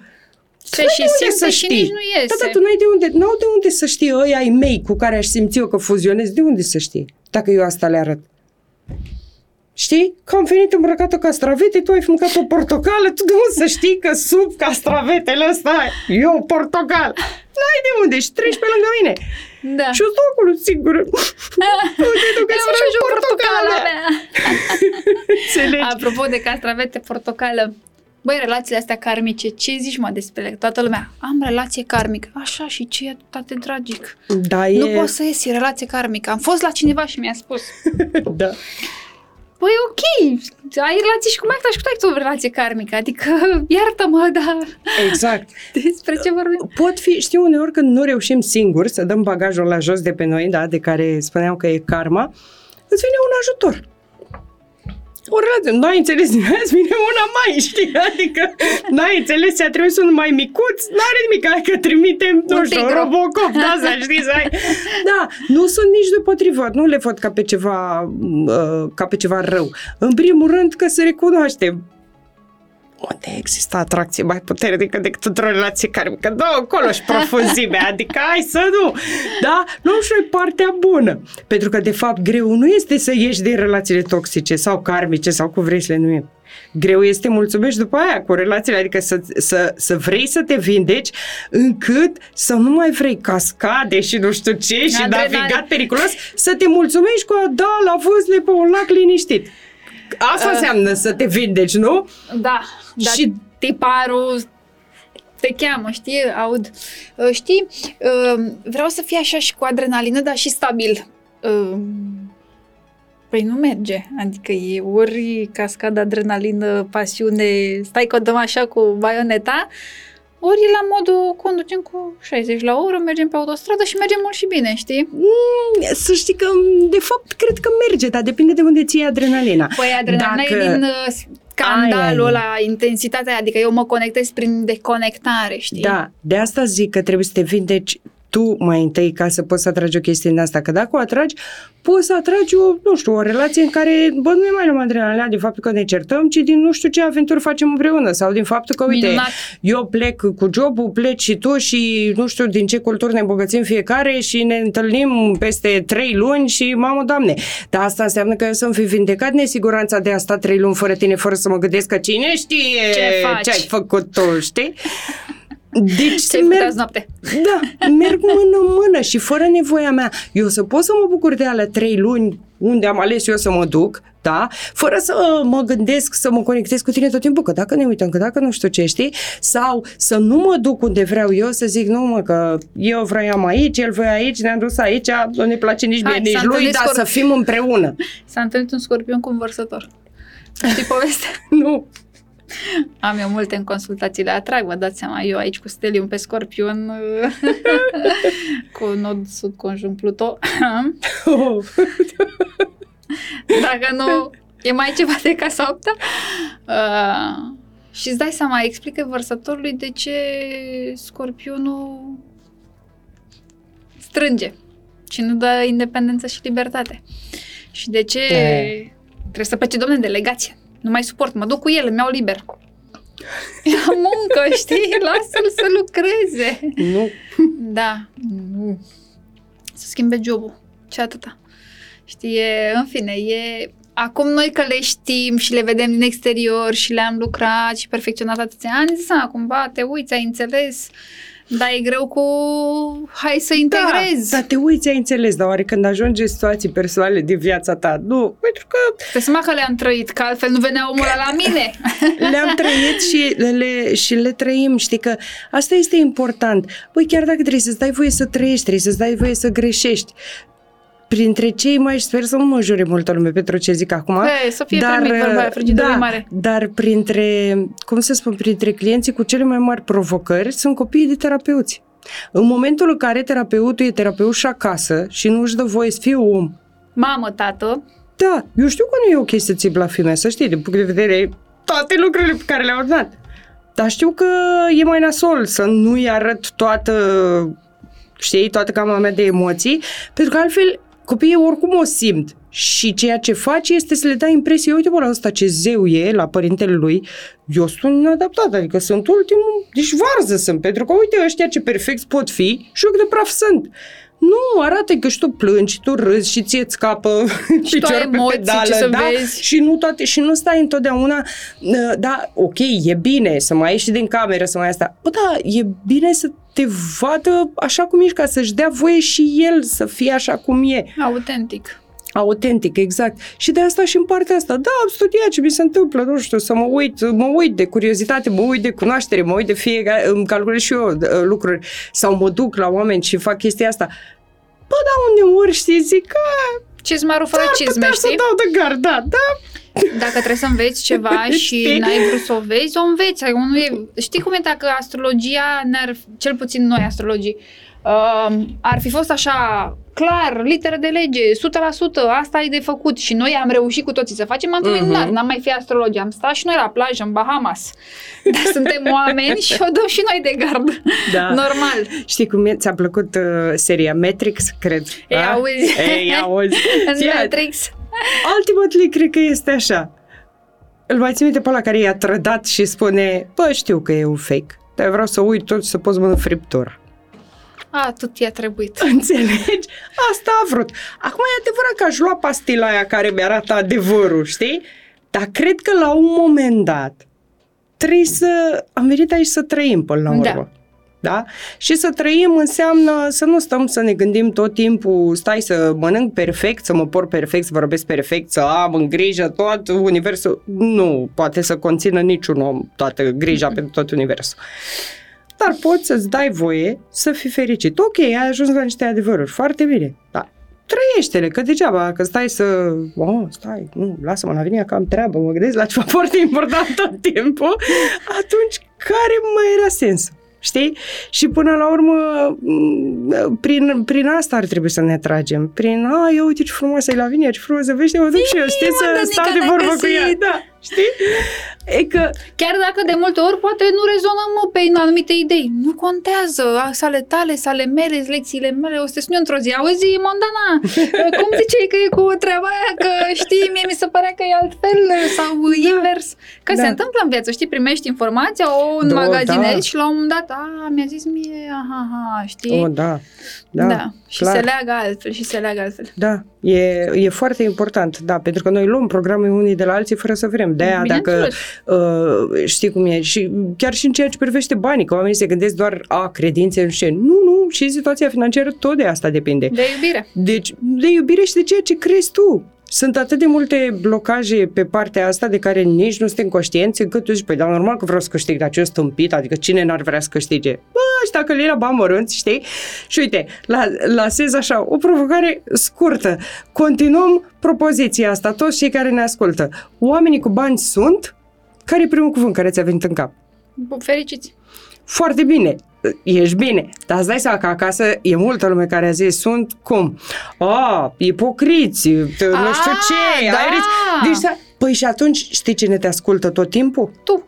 că și simți și nici nu iese. Da, tu n-ai de unde, n-au de unde să știi ăia ai mei cu care aș simți eu că fuzionez, de unde să știi dacă eu asta le arăt? Știi? Că am venit îmbrăcată castravete, tu ai mâncat o portocală, tu de unde să știi că sub castravetele ăsta e o portocală? N-ai de unde și treci pe lângă mine. Da. Și eu stau acolo, sigur. Uite-te că ți-a și o portocală mea. Apropo de castravete, portocală. Băi, relațiile astea karmice, ce zici mă despre ele? Toată lumea, am relație karmică. Așa și ce e atât de tragic. Da, e... Nu poți să iesi relație karmică. Am fost la cineva și mi-a spus. Da. Păi ok, ai relații și cu Mac, dar și cu tăi o relație karmică, adică iartă-mă, dar... Exact. Despre ce vorbim? Pot fi, știu uneori când nu reușim singuri să dăm bagajul la jos de pe noi, da, de care spuneam că e karma, îți vine un ajutor. O relație, n-ai înțeles, îți vine una mai, știi, adică n-ai înțeles, ți-a trebuit să un mai micuț, n-are nimic, hai că trimitem, nu știu, Robocop, da, să știi, să ai. Da, nu sunt nici depotrivă, nu le văd ca pe ceva, ca pe ceva rău. În primul rând că se recunoaștem. Unde există atracție mai puternică decât într-o relație karmică? Dă acolo și profunzimea, adică hai să nu, da? Nu știu, partea bună. Pentru că, de fapt, greu nu este să ieși din relațiile toxice sau karmice sau cum vrei să le numim. Greu este mulțumești după aia cu relațiile, adică să vrei să te vindeci încât să nu mai vrei cascade și nu știu ce și navigat periculos, să te mulțumești cu a da la vâzle pe un lac liniștit. Asta înseamnă să te vindeci, nu? Da, dar și tiparul te cheamă, știi, aud. Știi, vreau să fie așa și cu adrenalină, dar și stabil. Păi nu merge, adică e ori cascadă, adrenalină, pasiune, stai că o dăm așa cu baioneta, ori la modul conducem cu 60 la oră, mergem pe autostradă și mergem mult și bine, știi? Să știi că, de fapt, cred că merge, dar depinde de unde ție adrenalina. Păi adrenalina e din scandalul ăla, intensitatea, adică eu mă conectez prin deconectare, știi? Da, de asta zic că trebuie să te vindeci tu mai întâi ca să poți să atragi o chestie din asta, că dacă o atragi, poți să atragi o, nu știu, o relație în care, bă, nu e mai numai adrenalina din faptul că ne certăm, ci din nu știu ce aventuri facem împreună sau din faptul că, uite, minunat, eu plec cu jobul, pleci și tu și nu știu din ce culturi ne îmbogățim fiecare și ne întâlnim peste 3 luni și, mamă, Doamne, dar asta înseamnă că eu să-mi fi vindecat nesiguranța de a sta 3 luni fără tine, fără să mă gândesc că cine știe ce ai făcut tu, știi? Deci noapte. Da, merg mână-mână și fără nevoia mea. Eu să pot să mă bucur de alea 3 luni unde am ales eu să mă duc, da? Fără să mă gândesc, să mă conectez cu tine tot timpul, că dacă ne uităm, că dacă nu știu ce, știi? Sau să nu mă duc unde vreau eu, să zic, nu mă, că eu vroiam aici, el voia aici, ne-am dus aici, nu ne place nici mie, nici lui, dar să fim împreună. S-a întâlnit un scorpion cu un vărsător. Știi povestea? Nu. Am eu multe în consultațiile atrag, vă dați seama, eu aici cu Stelium pe Scorpion, cu nod sub conjunct Pluto. Dacă nu, e mai ceva de casa 8-a. Și îți dai seama, explică vărsătorului de ce Scorpionul strânge și nu dă independență și libertate. Și de ce trebuie să plece, domne, în delegație. Nu mai suport, mă duc cu el, îmi iau liber. Ia muncă, știi? Lasă-l să lucreze. Nu. Da. Nu. Să schimbe job-ul. Ce atâta. Știi, în fine, e... Acum noi că le știm și le vedem din exterior și le-am lucrat și perfecționat atâția ani, zic, cumva, te uiți, ai înțeles... Da, e greu cu... Hai să integrezi. Da, dar te uiți, ai înțeles, dar oare când ajungi în situații personale din viața ta, nu, pentru că... Pe seama că le-am trăit, că altfel nu venea omul la mine. Le-am trăit și le trăim, știi că asta este important. Băi, chiar dacă trebuie să-ți dai voie să trăiești, trebuie să-ți dai voie să greșești. Printre cei mai, sper să nu mă jure multă lume pentru ce zic acum, să fie primit vorba aia, frigidorul mare. Dar printre, cum să spun, printre clienții cu cele mai mari provocări sunt copiii de terapeuți. În momentul în care terapeutul e terapeut și acasă și nu își dă voie să fie om. Mamă, tată. Da, eu știu că nu e ok să ții blasfemia, să știi, din punct de vedere toate lucrurile pe care le-au ordonat. Dar știu că e mai nasol să nu-i arăt toată, știi, toată cama mea de emoții, pentru că altfel copiii oricum o simt și ceea ce faci este să le dai impresie, uite bă, la ăsta ce zeu e, la părintele lui, eu sunt inadaptat, adică sunt ultimul, deci varză sunt, pentru că uite ăștia ce perfecți pot fi și eu de praf sunt. Nu, arată că și tu plângi, și tu râzi și ție-ți capă și picior pe pedală, da? Și nu toate, și nu stai întotdeauna, da, ok, e bine să mai ieși din cameră, să mai asta, bă, da, e bine să te vadă așa cum ești, ca să-și dea voie și el să fie așa cum e. Autentic. Autentic, exact. Și de asta și în partea asta. Da, am studiat ce mi se întâmplă, nu știu, să mă uit de curiozitate, mă uit de cunoaștere, mă uit de fiecare, îmi calculez și eu lucruri sau mă duc la oameni și fac chestia asta. Bă, da, uneori, știi, zic că... Cizmarul fără cizme, știi? Să dau de gard, da. Dacă trebuie să înveți ceva și n-ai vrut să o vezi, o înveți. Știi cum e, dacă astrologia, cel puțin noi astrologii, ar fi fost așa clar, literă de lege, 100%, asta e de făcut și noi am reușit cu toții să facem, am terminat, n-am mai fi astrologi, am stat și noi la plajă în Bahamas, dar suntem oameni și o dăm și noi de gard, da. Normal. Știi cum e? Ți-a plăcut seria Matrix, cred? Ei, auzi. Matrix. Ultimately, cred că este așa. Îl mai țin minte pe ăla care i-a trădat și spune, bă, știu că e un fake, dar vreau să uit tot și să poți mână friptura. A, tot i-a trebuit. Înțelegi? Asta a vrut. Acum e adevărat că aș lua pastila aia care mi-arată adevărul, știi? Dar cred că la un moment dat trebuie să... Am venit aici să trăim până la urmă. Da? Și să trăim înseamnă să nu stăm să ne gândim tot timpul, stai să mănânc perfect, să mă port perfect, să vorbesc perfect, să am în grijă tot universul. Nu poate să conțină niciun om toată grija pentru tot universul. Dar poți să-ți dai voie să fii fericit. Ok, ai ajuns la niște adevăruri, foarte bine, dar trăiește-le, că degeaba, că stai să... nu, lasă-mă, Lavinia, că am treabă, mă gândesc la ceva foarte important tot timpul, atunci care mai era sensul? Știi? Și până la urmă prin asta ar trebui să ne tragem. Prin, eu uite ce frumoasă e Lavinia, ce frumoasă vește, mă duc și eu, știi, să stau de vorbă cu ea. Da, știi? E că... Chiar dacă de multe ori poate nu rezonăm pe anumite idei, nu contează, sale tale, sale mele, lecțiile mele, o să te sun eu într-o zi, auzi, Mondana, cum ziceai că e cu treaba aia, că știi, mie mi se părea că e altfel sau invers. Că se întâmplă în viață, știi, primești informația, o înmagazinezi și la un moment dat, mi-a zis mie, știi? Și se leagă altfel. Da, E foarte important, da, pentru că noi luăm programe unii de la alții fără să vrem. De-aia, dacă știi cum e, și chiar și în ceea ce privește banii, că oamenii se gândesc doar a credințe, nu, și situația financiară tot de asta depinde. De iubire. Deci, de iubire și de ceea ce crezi tu. Sunt atât de multe blocaje pe partea asta de care nici nu suntem conștienți, încât tu zici, păi, dar normal că vreau să câștig, dar ce-o stâmpit, adică cine n-ar vrea să câștige? Bă, ăștia că le la bani mărunți, știi? Și uite, lasez așa, o provocare scurtă. Continuăm propoziția asta, toți cei care ne ascultă. Oamenii cu bani sunt? Care e primul cuvânt care ți-a venit în cap? Fericiți! Foarte bine! Ești bine, dar îți dai seama că acasă e multă lume care a zis, sunt cum? A, ipocriți, nu știu ce, aeriți. Deci, păi și atunci știi cine te ascultă tot timpul? Tu.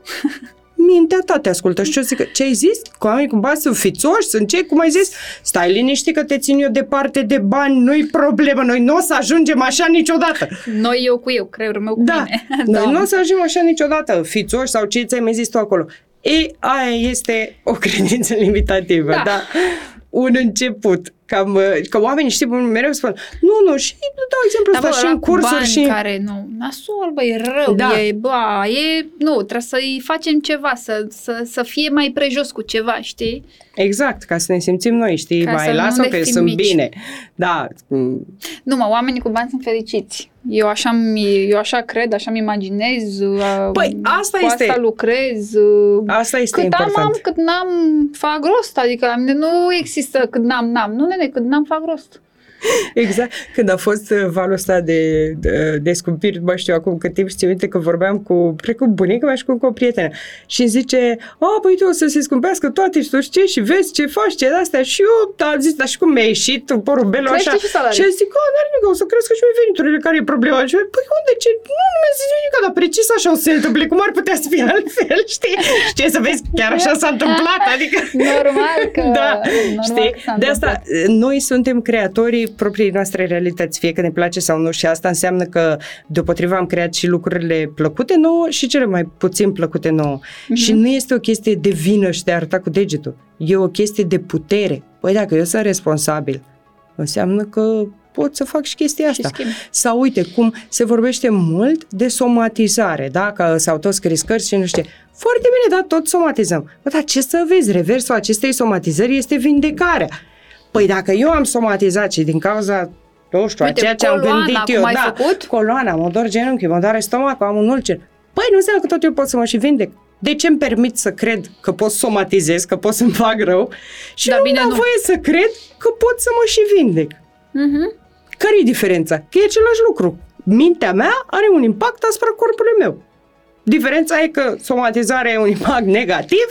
Mintea ta te ascultă. Și eu zic, ce ai zis? Cu oamenii cu bani sunt fițoși, sunt cei, cum ai zis? Stai liniștit că te țin eu departe de bani, nu-i problemă, noi nu o să ajungem așa niciodată. Noi eu cu eu, creierul meu cu mine. Noi nu o să ajungem așa niciodată, fițoși sau ce ți-ai mai zis tu acolo. Ei, aia este o credință limitativă, da? Un început. Că oamenii, știi, mereu spun, nu, și dau exemplu ăsta și în cursuri și... care, nu, nasol, bă, e rău, nu, trebuie să-i facem ceva, să fie mai prejos cu ceva, știi? Exact, ca să ne simțim noi, știi, mai lasă că sunt mici. Bine. Da. Nu, oamenii cu bani sunt fericiți. Eu așa cred, așa-mi imaginez, păi, asta lucrez. Asta este cât important. Cât am, cât n-am, fac rost, adică la mine nu există cât n-am, nu, când n-am fac rost. Exact. Când a fost valul ăsta de scumpiri, mă știu acum cât timp, ți-mi minte că vorbeam cu bunica mea și cu o prietenă. Și îmi zice, păi tu o să se scumpească toate și tu știi și vezi ce faci, ce de-astea. Și eu am zis, dar și cum mi-a ieșit porumbelul așa? Crește și salarii. Și am zis, n-are nimic, o să crească și mie veniturile, care e problema? Și eu, păi unde, ce? Nu mi-a zis nimic, dar precis așa o să se întâmple, cum ar putea să fie altfel, știi? Și ce să vezi, chiar așa s-a întâmplat, adică... Normal că... Da, știi? De asta noi suntem creatorii propriei noastre realități, fie că ne place sau nu, și asta înseamnă că deopotrivă am creat și lucrurile plăcute nouă și cele mai puțin plăcute nouă. Mm-hmm. Și nu este o chestie de vină și de a arăta cu degetul, e o chestie de putere. Păi dacă eu sunt responsabil, înseamnă că pot să fac și chestia asta. Sau uite cum se vorbește mult de somatizare, da? Că s-au toți scris cărți și nu știu. Foarte bine, dar tot somatizăm. Bă, dar ce să vezi, reversul acestei somatizări este vindecarea. Păi dacă eu am somatizat și din cauza, nu știu, uite, a ceea ce am gândit eu, da, coloana, mă dor genunchii, mă doare stomacul, am un ulcer. Păi nu înseamnă că tot eu pot să mă și vindec. De ce îmi permit să cred că pot să somatizez, că pot să-mi fac rău și da, nu am voie să cred că pot să mă și vindec? Uh-huh. Care-i diferența? Că e același lucru. Mintea mea are un impact asupra corpului meu. Diferența e că somatizarea e un impact negativ,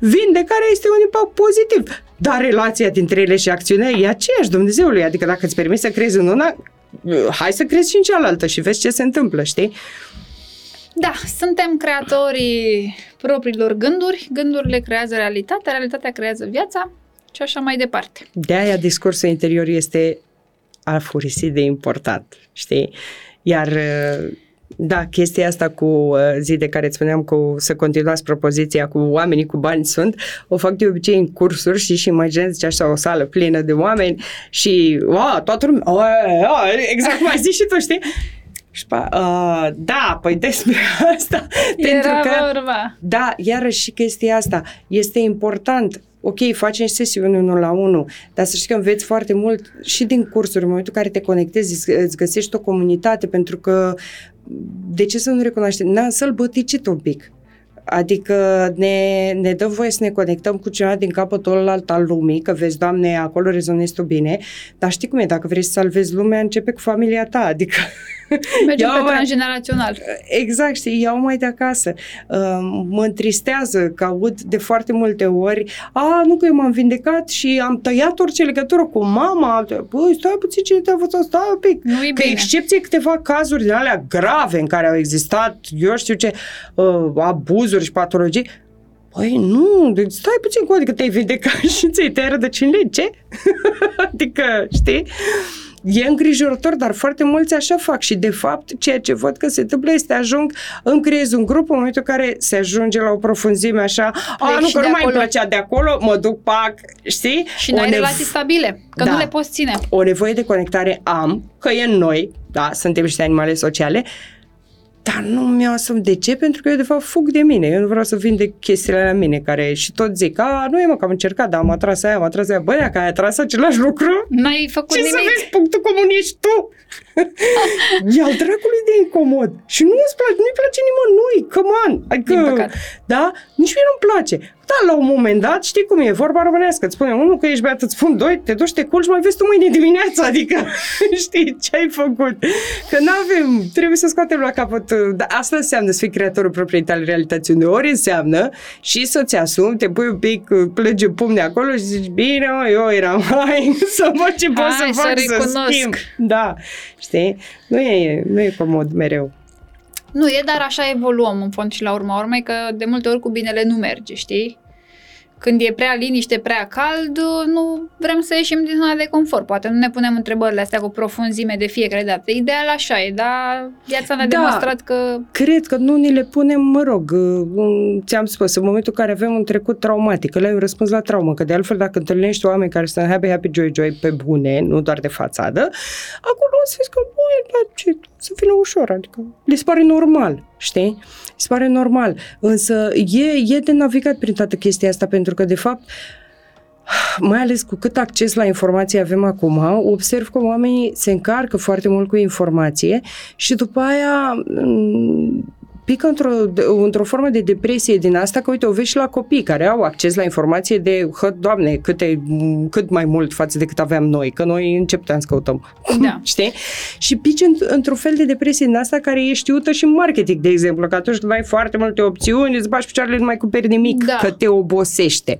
vindecarea este un impact pozitiv. Dar relația dintre ele și acțiunea e aceeași, Dumnezeului. Adică dacă îți permiți să crezi în una, hai să crezi și în cealaltă și vezi ce se întâmplă, știi? Da, suntem creatorii propriilor gânduri, gândurile creează realitatea, realitatea creează viața și așa mai departe. De-aia discursul interior este afurisit de important, știi? Iar... Da, chestia asta cu zi de care îți spuneam cu să continuați propoziția cu oamenii cu bani sunt, o fac de obicei în cursuri și imaginez așa o sală plină de oameni și toată lumea, exact cum ai zis și tu, știi? Și da, păi despre asta pentru că, da, iarăși și chestia asta este important. Ok, facem și sesiuni 1-1, dar să știi că înveți foarte mult și din cursuri. În momentul în care te conectezi, îți găsești o comunitate, pentru că de ce să nu recunoaștem? Ne-am sălbăticit un pic. Adică ne dăm voie să ne conectăm cu cineva din capătul ălalt al lumii, că vezi, Doamne, acolo rezonezi tu bine, dar știi cum e, dacă vrei să salvezi lumea, începe cu familia ta, adică... Mergem pe transgenerațional. Exact, știi, iau mai de acasă. Mă întristează că aud de foarte multe ori, nu că eu m-am vindecat și am tăiat orice legătură cu mama, băi, stai puțin, cine te-a învățat, stai un pic. Nu-i bine. Că excepție câteva cazuri din alea grave în care au existat, eu știu ce, abuzuri și patologii, păi nu, stai puțin cu adică te-ai vindecat și ți-ai tăiat rădăcinile, ce? Adică, știi? E îngrijorător, dar foarte mulți așa fac și de fapt ceea ce văd că se întâmplă este ajung, îmi creez un grup în momentul în care se ajunge la o profunzime așa, nu că nu mai îmi plăcea de acolo, mă duc, pac, știi? Și n-ai relații stabile, că da, nu le poți ține. O nevoie de conectare am, că e în noi, da, suntem niște animale sociale, dar nu mi-o asum. De ce? Pentru că eu, de fapt, fug de mine. Eu nu vreau să vindec chestiile la mine, care și tot zic, nu e mă, că am încercat, dar am atras aia, am atras aia. Băi, dacă ai atras același lucru, n-ai făcut ce nimic. Să vezi punctul comun ești tu? E al dracului de incomod. Și nu-i place nimănui, come on. Adică, da? Nici mie nu-mi place. Da, la un moment dat, știi cum e, vorba românească, îți spune unul că ești beat, îți spun doi, te duci, te culci, mai vezi tu mâine dimineața, adică știi ce ai făcut, că n-avem, trebuie să scoatem la capăt, dar asta înseamnă să fii creatorul propriei tale realități, uneori înseamnă și să-ți asumi, te pui un pic, plânge pumne acolo și zici, bine, eu eram, să văd ce pot să fac, să schimb, da, știi, nu e comod mereu. Nu e, dar așa evoluăm în fond și la urma urmei, că de multe ori cu binele nu merge, știi? Când e prea liniște, prea cald, nu vrem să ieșim din zona de confort. Poate nu ne punem întrebările astea cu profunzime de fiecare dată. Ideal așa e, dar viața ne-a demonstrat că... Cred că nu ni le punem, mă rog, ți-am spus, în momentul în care avem un trecut traumatic, ăla e un răspuns la traumă, că de altfel dacă întâlnești oameni care sunt happy, joy, joy pe bune, nu doar de fațadă, acolo o să vezi că, să vină ușor, adică le pare normal, știi? Se pare normal, însă e de navigat prin toată chestia asta, pentru că, de fapt, mai ales cu cât acces la informație avem acum, observ că oamenii se încarcă foarte mult cu informație și după aia pică într-o formă de depresie din asta, că uite, o vezi și la copii care au acces la informație de, Doamne, cât mai mult față de cât aveam noi, că noi începeam să căutăm, da. Știi? Și pici într-un fel de depresie din asta care e știută și în marketing, de exemplu, că atunci când ai foarte multe opțiuni, îți bași picioarele, nu mai cumperi nimic, da, că te obosește.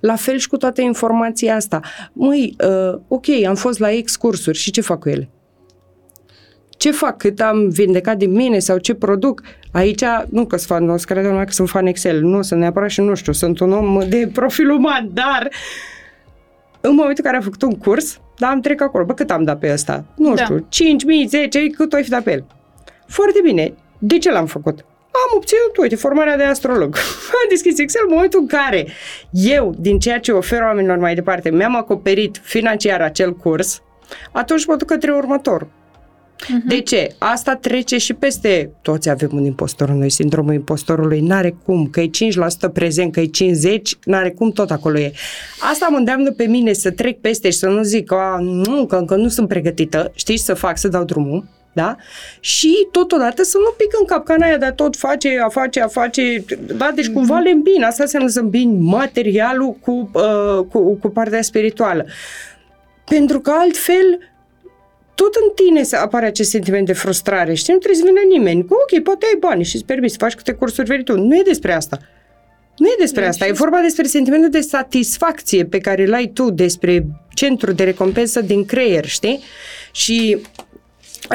La fel și cu toată informația asta. Măi, ok, am fost la X cursuri și ce fac cu ele? Ce fac? Cât am vindecat din mine sau ce produc? Aici, nu că sunt fan Excel, nu sunt neapărat și nu știu, sunt un om de profil uman, dar în momentul în care am făcut un curs, dar am trecut acolo, cât am dat pe ăsta? Nu știu, 5.000, 10.000, cât o fi dat pe el? Foarte bine, de ce l-am făcut? Am obținut, uite, formarea de astrolog. Am deschis Excel în momentul în care eu, din ceea ce ofer oamenilor mai departe, mi-am acoperit financiar acel curs, atunci mă duc către următor. De ce? Asta trece și peste. Toți avem un impostor în noi, sindromul impostorului, n-are cum, că e 5% prezent, că e 50, n-are cum, tot acolo e. Asta mă îndeamnă pe mine să trec peste și să nu zic că încă nu sunt pregătită, știi, să fac, să dau drumul, da? Și totodată să nu pic în capcana aia, dar tot face, da? Deci cumva le îmbin, asta înseamnă să îmbin materialul cu partea spirituală. Pentru că altfel... Tot în tine apare acest sentiment de frustrare, știi, nu trebuie să vină nimeni. Ok, poate ai bani și îți permiți să faci câte cursuri vrei tu. Nu e despre asta. E vorba despre sentimentul de satisfacție pe care îl ai tu, despre centrul de recompensă din creier, știi? Și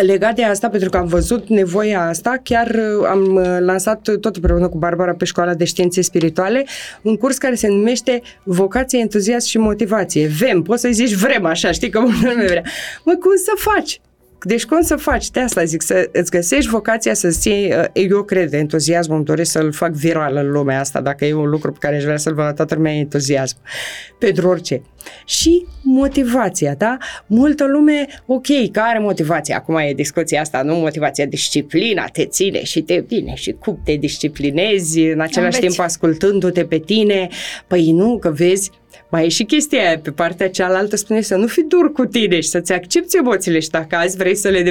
legat de asta, pentru că am văzut nevoia asta, chiar am lansat tot împreună cu Barbara pe Școala de Științe Spirituale un curs care se numește Vocație, Entuziasm și Motivație. Vem, poți să-i zici vrem așa, știi că unul nu vrea. Măi, cum să faci? Deci cum să faci? De asta zic, să îți găsești vocația să ții, eu cred, de entuziasm, îmi doresc să-l fac viral în lumea asta, dacă e un lucru pe care aș vrea să-l văd la toată lumea, entuziasm, pentru orice. Și motivația, da? Multă lume, ok, care motivație? Acum e discuția asta, nu motivația, disciplina te ține și te bine și cum te disciplinezi, în același timp ascultându-te pe tine, păi nu, că vezi, mai e și chestia aia, pe partea cealaltă spune să nu fii dur cu tine și să-ți accepți emoțiile și dacă azi vrei să le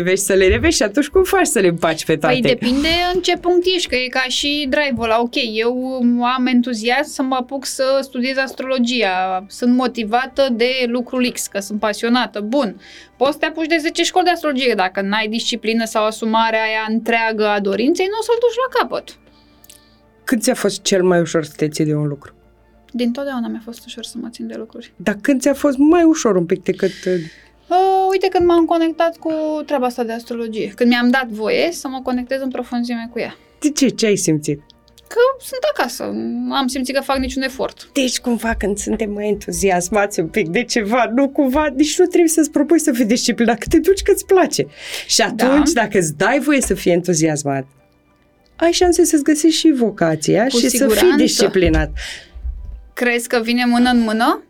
revești, și atunci cum faci să le împaci pe toate? Păi depinde în ce punct ești, că e ca și drive-ul ăla, ok, eu am entuziasm să mă apuc să studiez astrologia, sunt motivată de lucrul X, că sunt pasionată, bun, poți să te apuci de 10 școli de astrologie, dacă n-ai disciplină sau asumarea aia întreagă a dorinței, nu o să-l duci la capăt. Cât ți-a fost cel mai ușor să te ții de un lucru? Din totdeauna mi-a fost ușor să mă țin de lucruri. Dar când ți-a fost mai ușor un pic decât... Uite, când m-am conectat cu treaba asta de astrologie. Când mi-am dat voie să mă conectez în profunzime cu ea. De ce? Ce ai simțit? că sunt acasă, am simțit că fac niciun efort. Deci cumva când suntem mai entuziasmați un pic de ceva, nu cumva, nici nu trebuie să-ți propui să fii disciplinat, că te duci că îți place. Și atunci, da, dacă îți dai voie să fii entuziasmat, ai șanse să-ți găsești și vocația cu și siguranță. Să fii disciplinat. Crezi că vine mână în mână?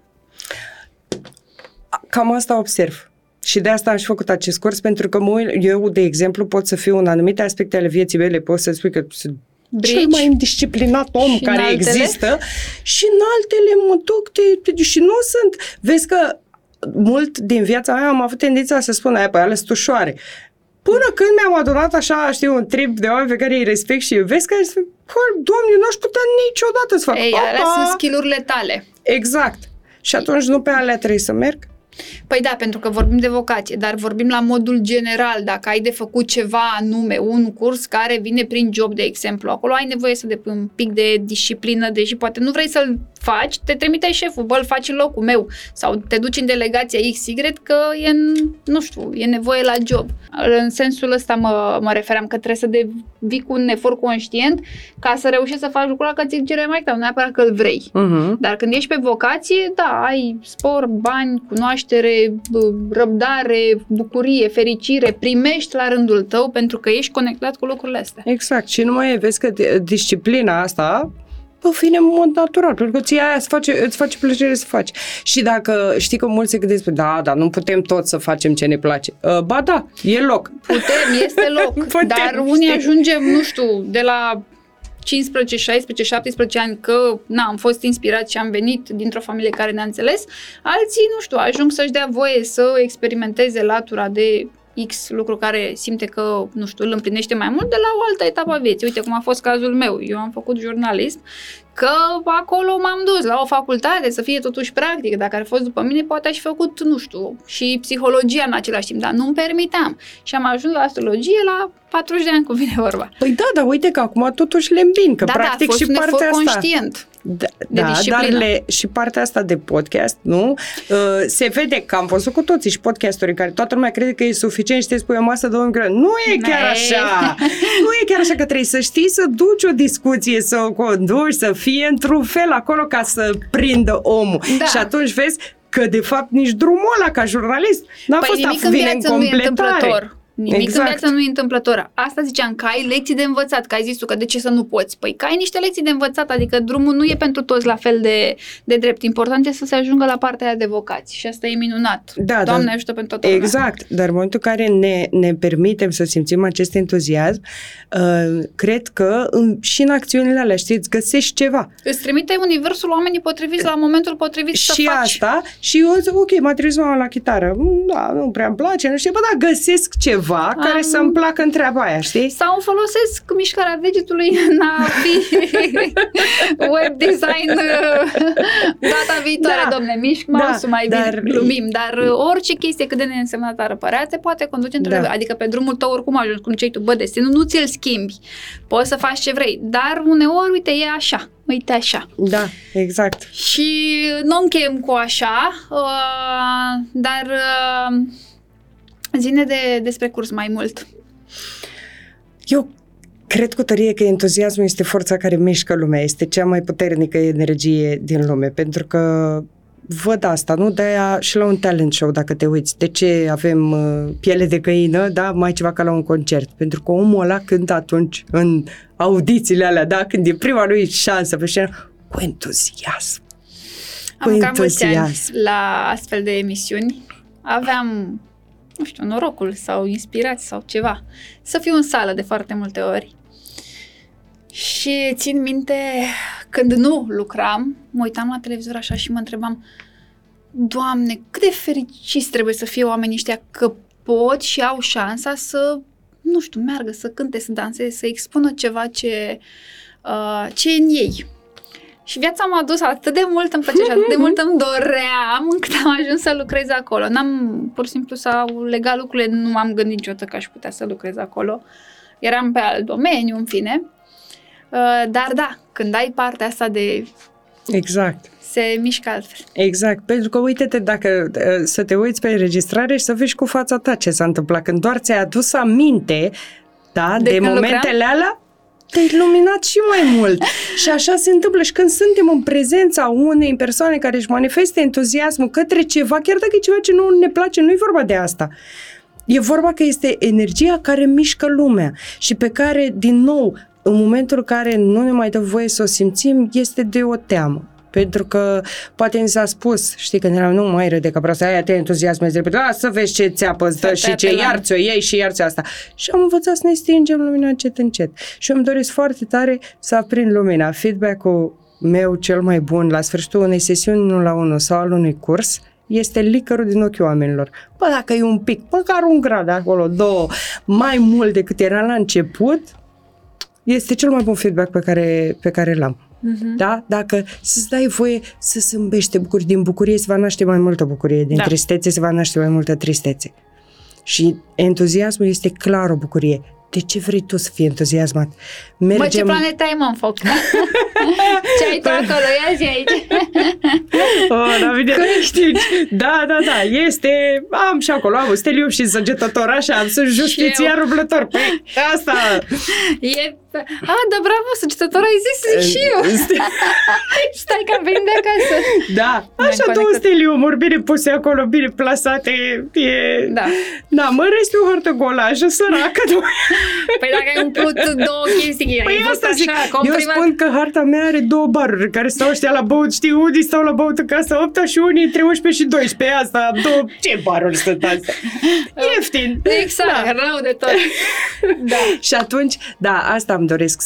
Cam asta observ. Și de asta am și făcut acest curs, pentru că eu, de exemplu, pot să fiu în anumite aspecte ale vieții mele, pot să spui că sunt cel mai indisciplinat om care există și în altele mă duc și nu sunt. Vezi că mult din viața mea am avut tendința să spun aia, păi ales tușoare. Până când mi-am adunat așa, știu, un trip de oameni pe care îi respect și iubesc, care zic, Doamne, n-aș putea niciodată să fac. Ei, alea sunt skill-urile tale. Exact. Și atunci nu pe alea trebuie să merg. Păi da, pentru că vorbim de vocație, dar vorbim la modul general, dacă ai de făcut ceva anume, un curs care vine prin job, de exemplu, acolo ai nevoie să depui un pic de disciplină, deși poate nu vrei să-l faci, te trimite șeful, bă, îl faci în locul meu, sau te duci în delegația XY că e, nu știu, e nevoie la job. În sensul ăsta mă refeream că trebuie să devii cu un efort conștient ca să reușești să faci lucrul ăla, că ți-l cere mai tău, neapărat că îl vrei. Uh-huh. Dar când ești pe vocație, da, ai spor, bani, cunoaștere, răbdare, bucurie, fericire, primești la rândul tău pentru că ești conectat cu lucrurile astea. Exact, și nu mai vezi că disciplina asta vine în mod natural, pentru că ție aia îți face plăcere să faci. Și dacă știi că mulți se gândesc, da, nu putem tot să facem ce ne place. Ba da, e loc. Putem, este loc. Putem, dar unii ajungem, nu știu, de la 15, 16, 17 ani că am fost inspirat și am venit dintr-o familie care ne-a înțeles, alții, nu știu, ajung să-și dea voie să experimenteze latura de X lucru care simte că, nu știu, îl împlinește mai mult de la o altă etapă a vieții. Uite cum a fost cazul meu. Eu am făcut jurnalism, că acolo m-am dus la o facultate, să fie totuși practic. Dacă ar fost după mine, poate aș fi făcut, nu știu, și psihologia în același timp, dar nu-mi permiteam. Și am ajuns la astrologie la 40 de ani, cum vine vorba. Păi da, dar uite că acum totuși le îmbin, că practic și partea asta. Da, a fost un efort conștient. Da, dar și partea asta de podcast, nu? Se vede că am văzut cu toții și podcasturi care toată lumea crede că e suficient și te spui o masă de 2 grăni. Nu e chiar așa! Nu e chiar așa, că trebuie să știi să duci o discuție, să o conduci, să fie într-un fel acolo ca să prindă omul. Da. Și atunci vezi că de fapt nici drumul ăla ca jurnalist n-a fost afine în completare. Nimic exact. În viață nu e întâmplător. Asta ziceam, că ai lecții de învățat, că ai zis tu că de ce să nu poți? Păi că ai niște lecții de învățat, adică drumul nu e pentru toți la fel de drept. Important e să se ajungă la partea aia de vocație și asta e minunat. Da, Doamne ajută pentru toată lumea. Exact, dar în momentul în care ne permitem să simțim acest entuziasm, cred că și în acțiunile alea, știți, găsești ceva. Îți trimite universul oamenii potriviți la momentul potrivit să faci. Și asta, și eu zic, ok, m-a trimis la chitară, da, nu prea îmi place, nu știu, dar găsesc ceva care să-mi placă în treaba aia, știi? Sau folosesc mișcarea degetului în a fi web design data viitoare, domne, mișc mouse-ul mai bine, glumim, dar orice chestie cât de neînsemnată ar apărea, te poate conduce într-o adică pe drumul tău oricum ajungi, cum cei tu, bă, destinul, nu ți-l schimbi, poți să faci ce vrei, dar uneori, uite, e așa. Uite așa. Da, exact. Și nu încheiem cu așa, dar zi-ne despre curs mai mult. Eu cred cu tărie că entuziasmul este forța care mișcă lumea, este cea mai puternică energie din lume, pentru că văd asta, nu? De-aia și la un talent show, dacă te uiți, de ce avem piele de găină, da? Mai ceva ca la un concert, pentru că omul ăla cântă atunci în audițiile alea, da? Când e prima lui șansă pe scenă, cu entuziasm. Am cam mulți ani la astfel de emisiuni. Aveam nu știu, norocul sau inspirați sau ceva, să fiu în sală de foarte multe ori. Și țin minte, când nu lucram, mă uitam la televizor așa și mă întrebam, Doamne, cât de fericiți trebuie să fie oamenii ăștia că pot și au șansa să, nu știu, meargă, să cânte, să danseze, să expună ceva ce e în ei. Și viața m-a dus atât de mult, îmi plăcea și atât de mult îmi doream încât am ajuns să lucrez acolo. Pur și simplu s-au legat lucrurile, nu m-am gândit niciodată că aș putea să lucrez acolo. Eram pe alt domeniu, în fine. Dar da, când ai partea asta de... Exact. Se mișcă altfel. Exact, pentru că uite-te dacă să te uiți pe înregistrare și să vezi cu fața ta ce s-a întâmplat. Când doar ți-ai adus aminte de momentele alea, te-ai luminat și mai mult. Și așa se întâmplă. Și când suntem în prezența unei persoane care își manifestă entuziasmul către ceva, chiar dacă e ceva ce nu ne place, nu e vorba de asta. E vorba că este energia care mișcă lumea și pe care, din nou, în momentul în care nu ne mai dă voie să o simțim, este de o teamă. Pentru că poate mi s-a spus, știi, când eram, nu mai râde că proastă, aia te entuziasmezi repede, a, să vezi ce țeapă dă și ce iar ți-o iei și iar ți-o asta. Și am învățat să ne stingem lumina încet, încet. Și îmi doresc foarte tare să aprind lumina. Feedback-ul meu cel mai bun la sfârșitul unei sesiuni 1-la-1 sau al unui curs este licărul din ochii oamenilor. Bă, dacă e un pic, măcar un grad acolo, 2, mai mult decât era la început, este cel mai bun feedback pe care l-am. Uh-huh. Da? Dacă să-ți dai voie să zâmbești, bucuri din bucurie, se va naște mai multă bucurie, din tristețe se va naște mai multă tristețe. Și entuziasmul este clar o bucurie. De ce vrei tu să fii entuziasmat? Mergem... Mă, ce planetă ai, mă, în foc? Ce ai tu acolo? Ia zi aici. Da, este... Am și acolo, am un steliu și zăgetător, așa, sunt justițiar rublător. Păi, asta... E... A, da, bravo, săgetător, ai zis, zic și eu. Stai că am venit de acasă. Da, așa, două steliumuri bine puse acolo, bine plasate. E... Da. Da, mă, rest o hărtăgolajă, săracă, doamne. Păi dacă ai umplut două chestii, păi asta zic, așa, eu spun că harta mea are două baruri care stau ăștia la băut, știi, unii stau la băut în casa 8 și unii între 11 și 12, asta, două, ce baruri sunt astea? Ieftin! Exact, da. Rău de tot! Da. Și atunci, da, asta îmi doresc,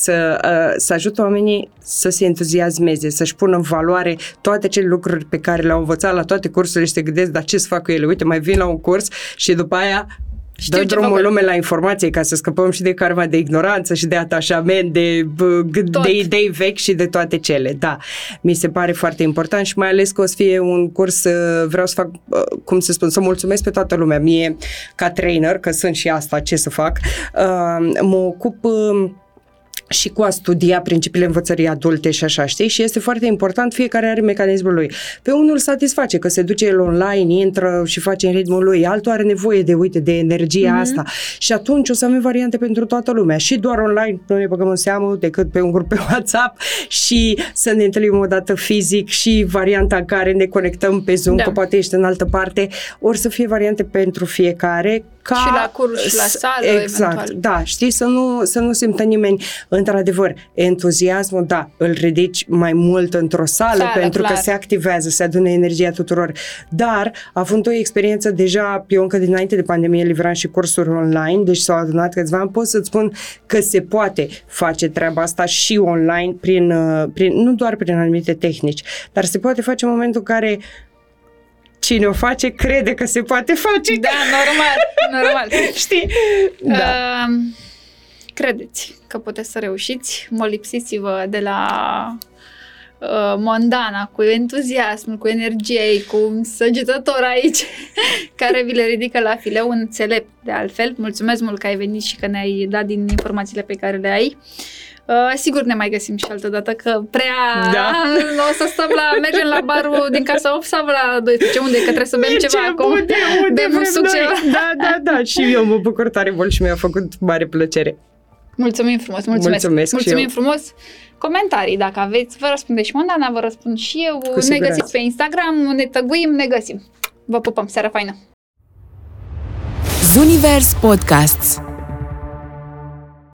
să ajut oamenii să se entuziasmeze, să-și pună în valoare toate cele lucruri pe care le-au învățat la toate cursurile și se gândesc, dar ce să fac cu ele? Uite, mai vin la un curs și după aia dă drumul lume la informație ca să scăpăm și de karma de ignoranță și de atașament, de idei vechi și de toate cele. Da, mi se pare foarte important și mai ales că o să fie un curs, vreau să fac, cum să spun, să mulțumesc pe toată lumea. Mie, ca trainer, că sunt și asta, ce să fac, mă ocup... și cu a studia principiile învățării adulte și așa, știi? Și este foarte important, fiecare are mecanismul lui. Pe unul satisface că se duce el online, intră și face în ritmul lui, altul are nevoie de energia asta. Și atunci o să avem variante pentru toată lumea. Și doar online, nu ne băgăm în seamă decât pe un grup pe WhatsApp și să ne întâlnim o dată fizic și varianta în care ne conectăm pe Zoom, că poate ești în altă parte, ori să fie variante pentru fiecare. Ca... Și la curs, și la sală, exact, eventual. Da, știi, să nu simtă nimeni. Într-adevăr, entuziasmul, da, îl ridici mai mult într-o sală, pentru clar. Că se activează, se adună energia tuturor. Dar, având o experiență deja, eu încă dinainte de pandemie livram și cursuri online, deci s-au adunat câțiva ani, pot să-ți spun că se poate face treaba asta și online, nu doar prin anumite tehnici, dar se poate face în momentul în care cine o face crede că se poate face. Da, normal. Știi? Da. Credeți că puteți să reușiți. Mă lipsiți-vă de la Mondana, cu entuziasmul, cu energia ei, cu un săgetător aici care vi le ridică la fileu, înțelept de altfel. Mulțumesc mult că ai venit și că ne-ai dat din informațiile pe care le ai. Sigur ne mai găsim și altă dată, că prea o să stăm mergem la barul din casa 8 sau la 12, unde, că trebuie să bem ceva acum. Bem suc ceva. Da, și eu mă bucur tare mult și mi-a făcut mare plăcere. Mulțumim frumos, mulțumim frumos. Comentarii, dacă aveți, vă răspunde și Mondana, vă răspund și eu. Ne găsiți pe Instagram, ne tăguim, ne găsim. Vă pupăm, seara faină! Zunivers Podcasts.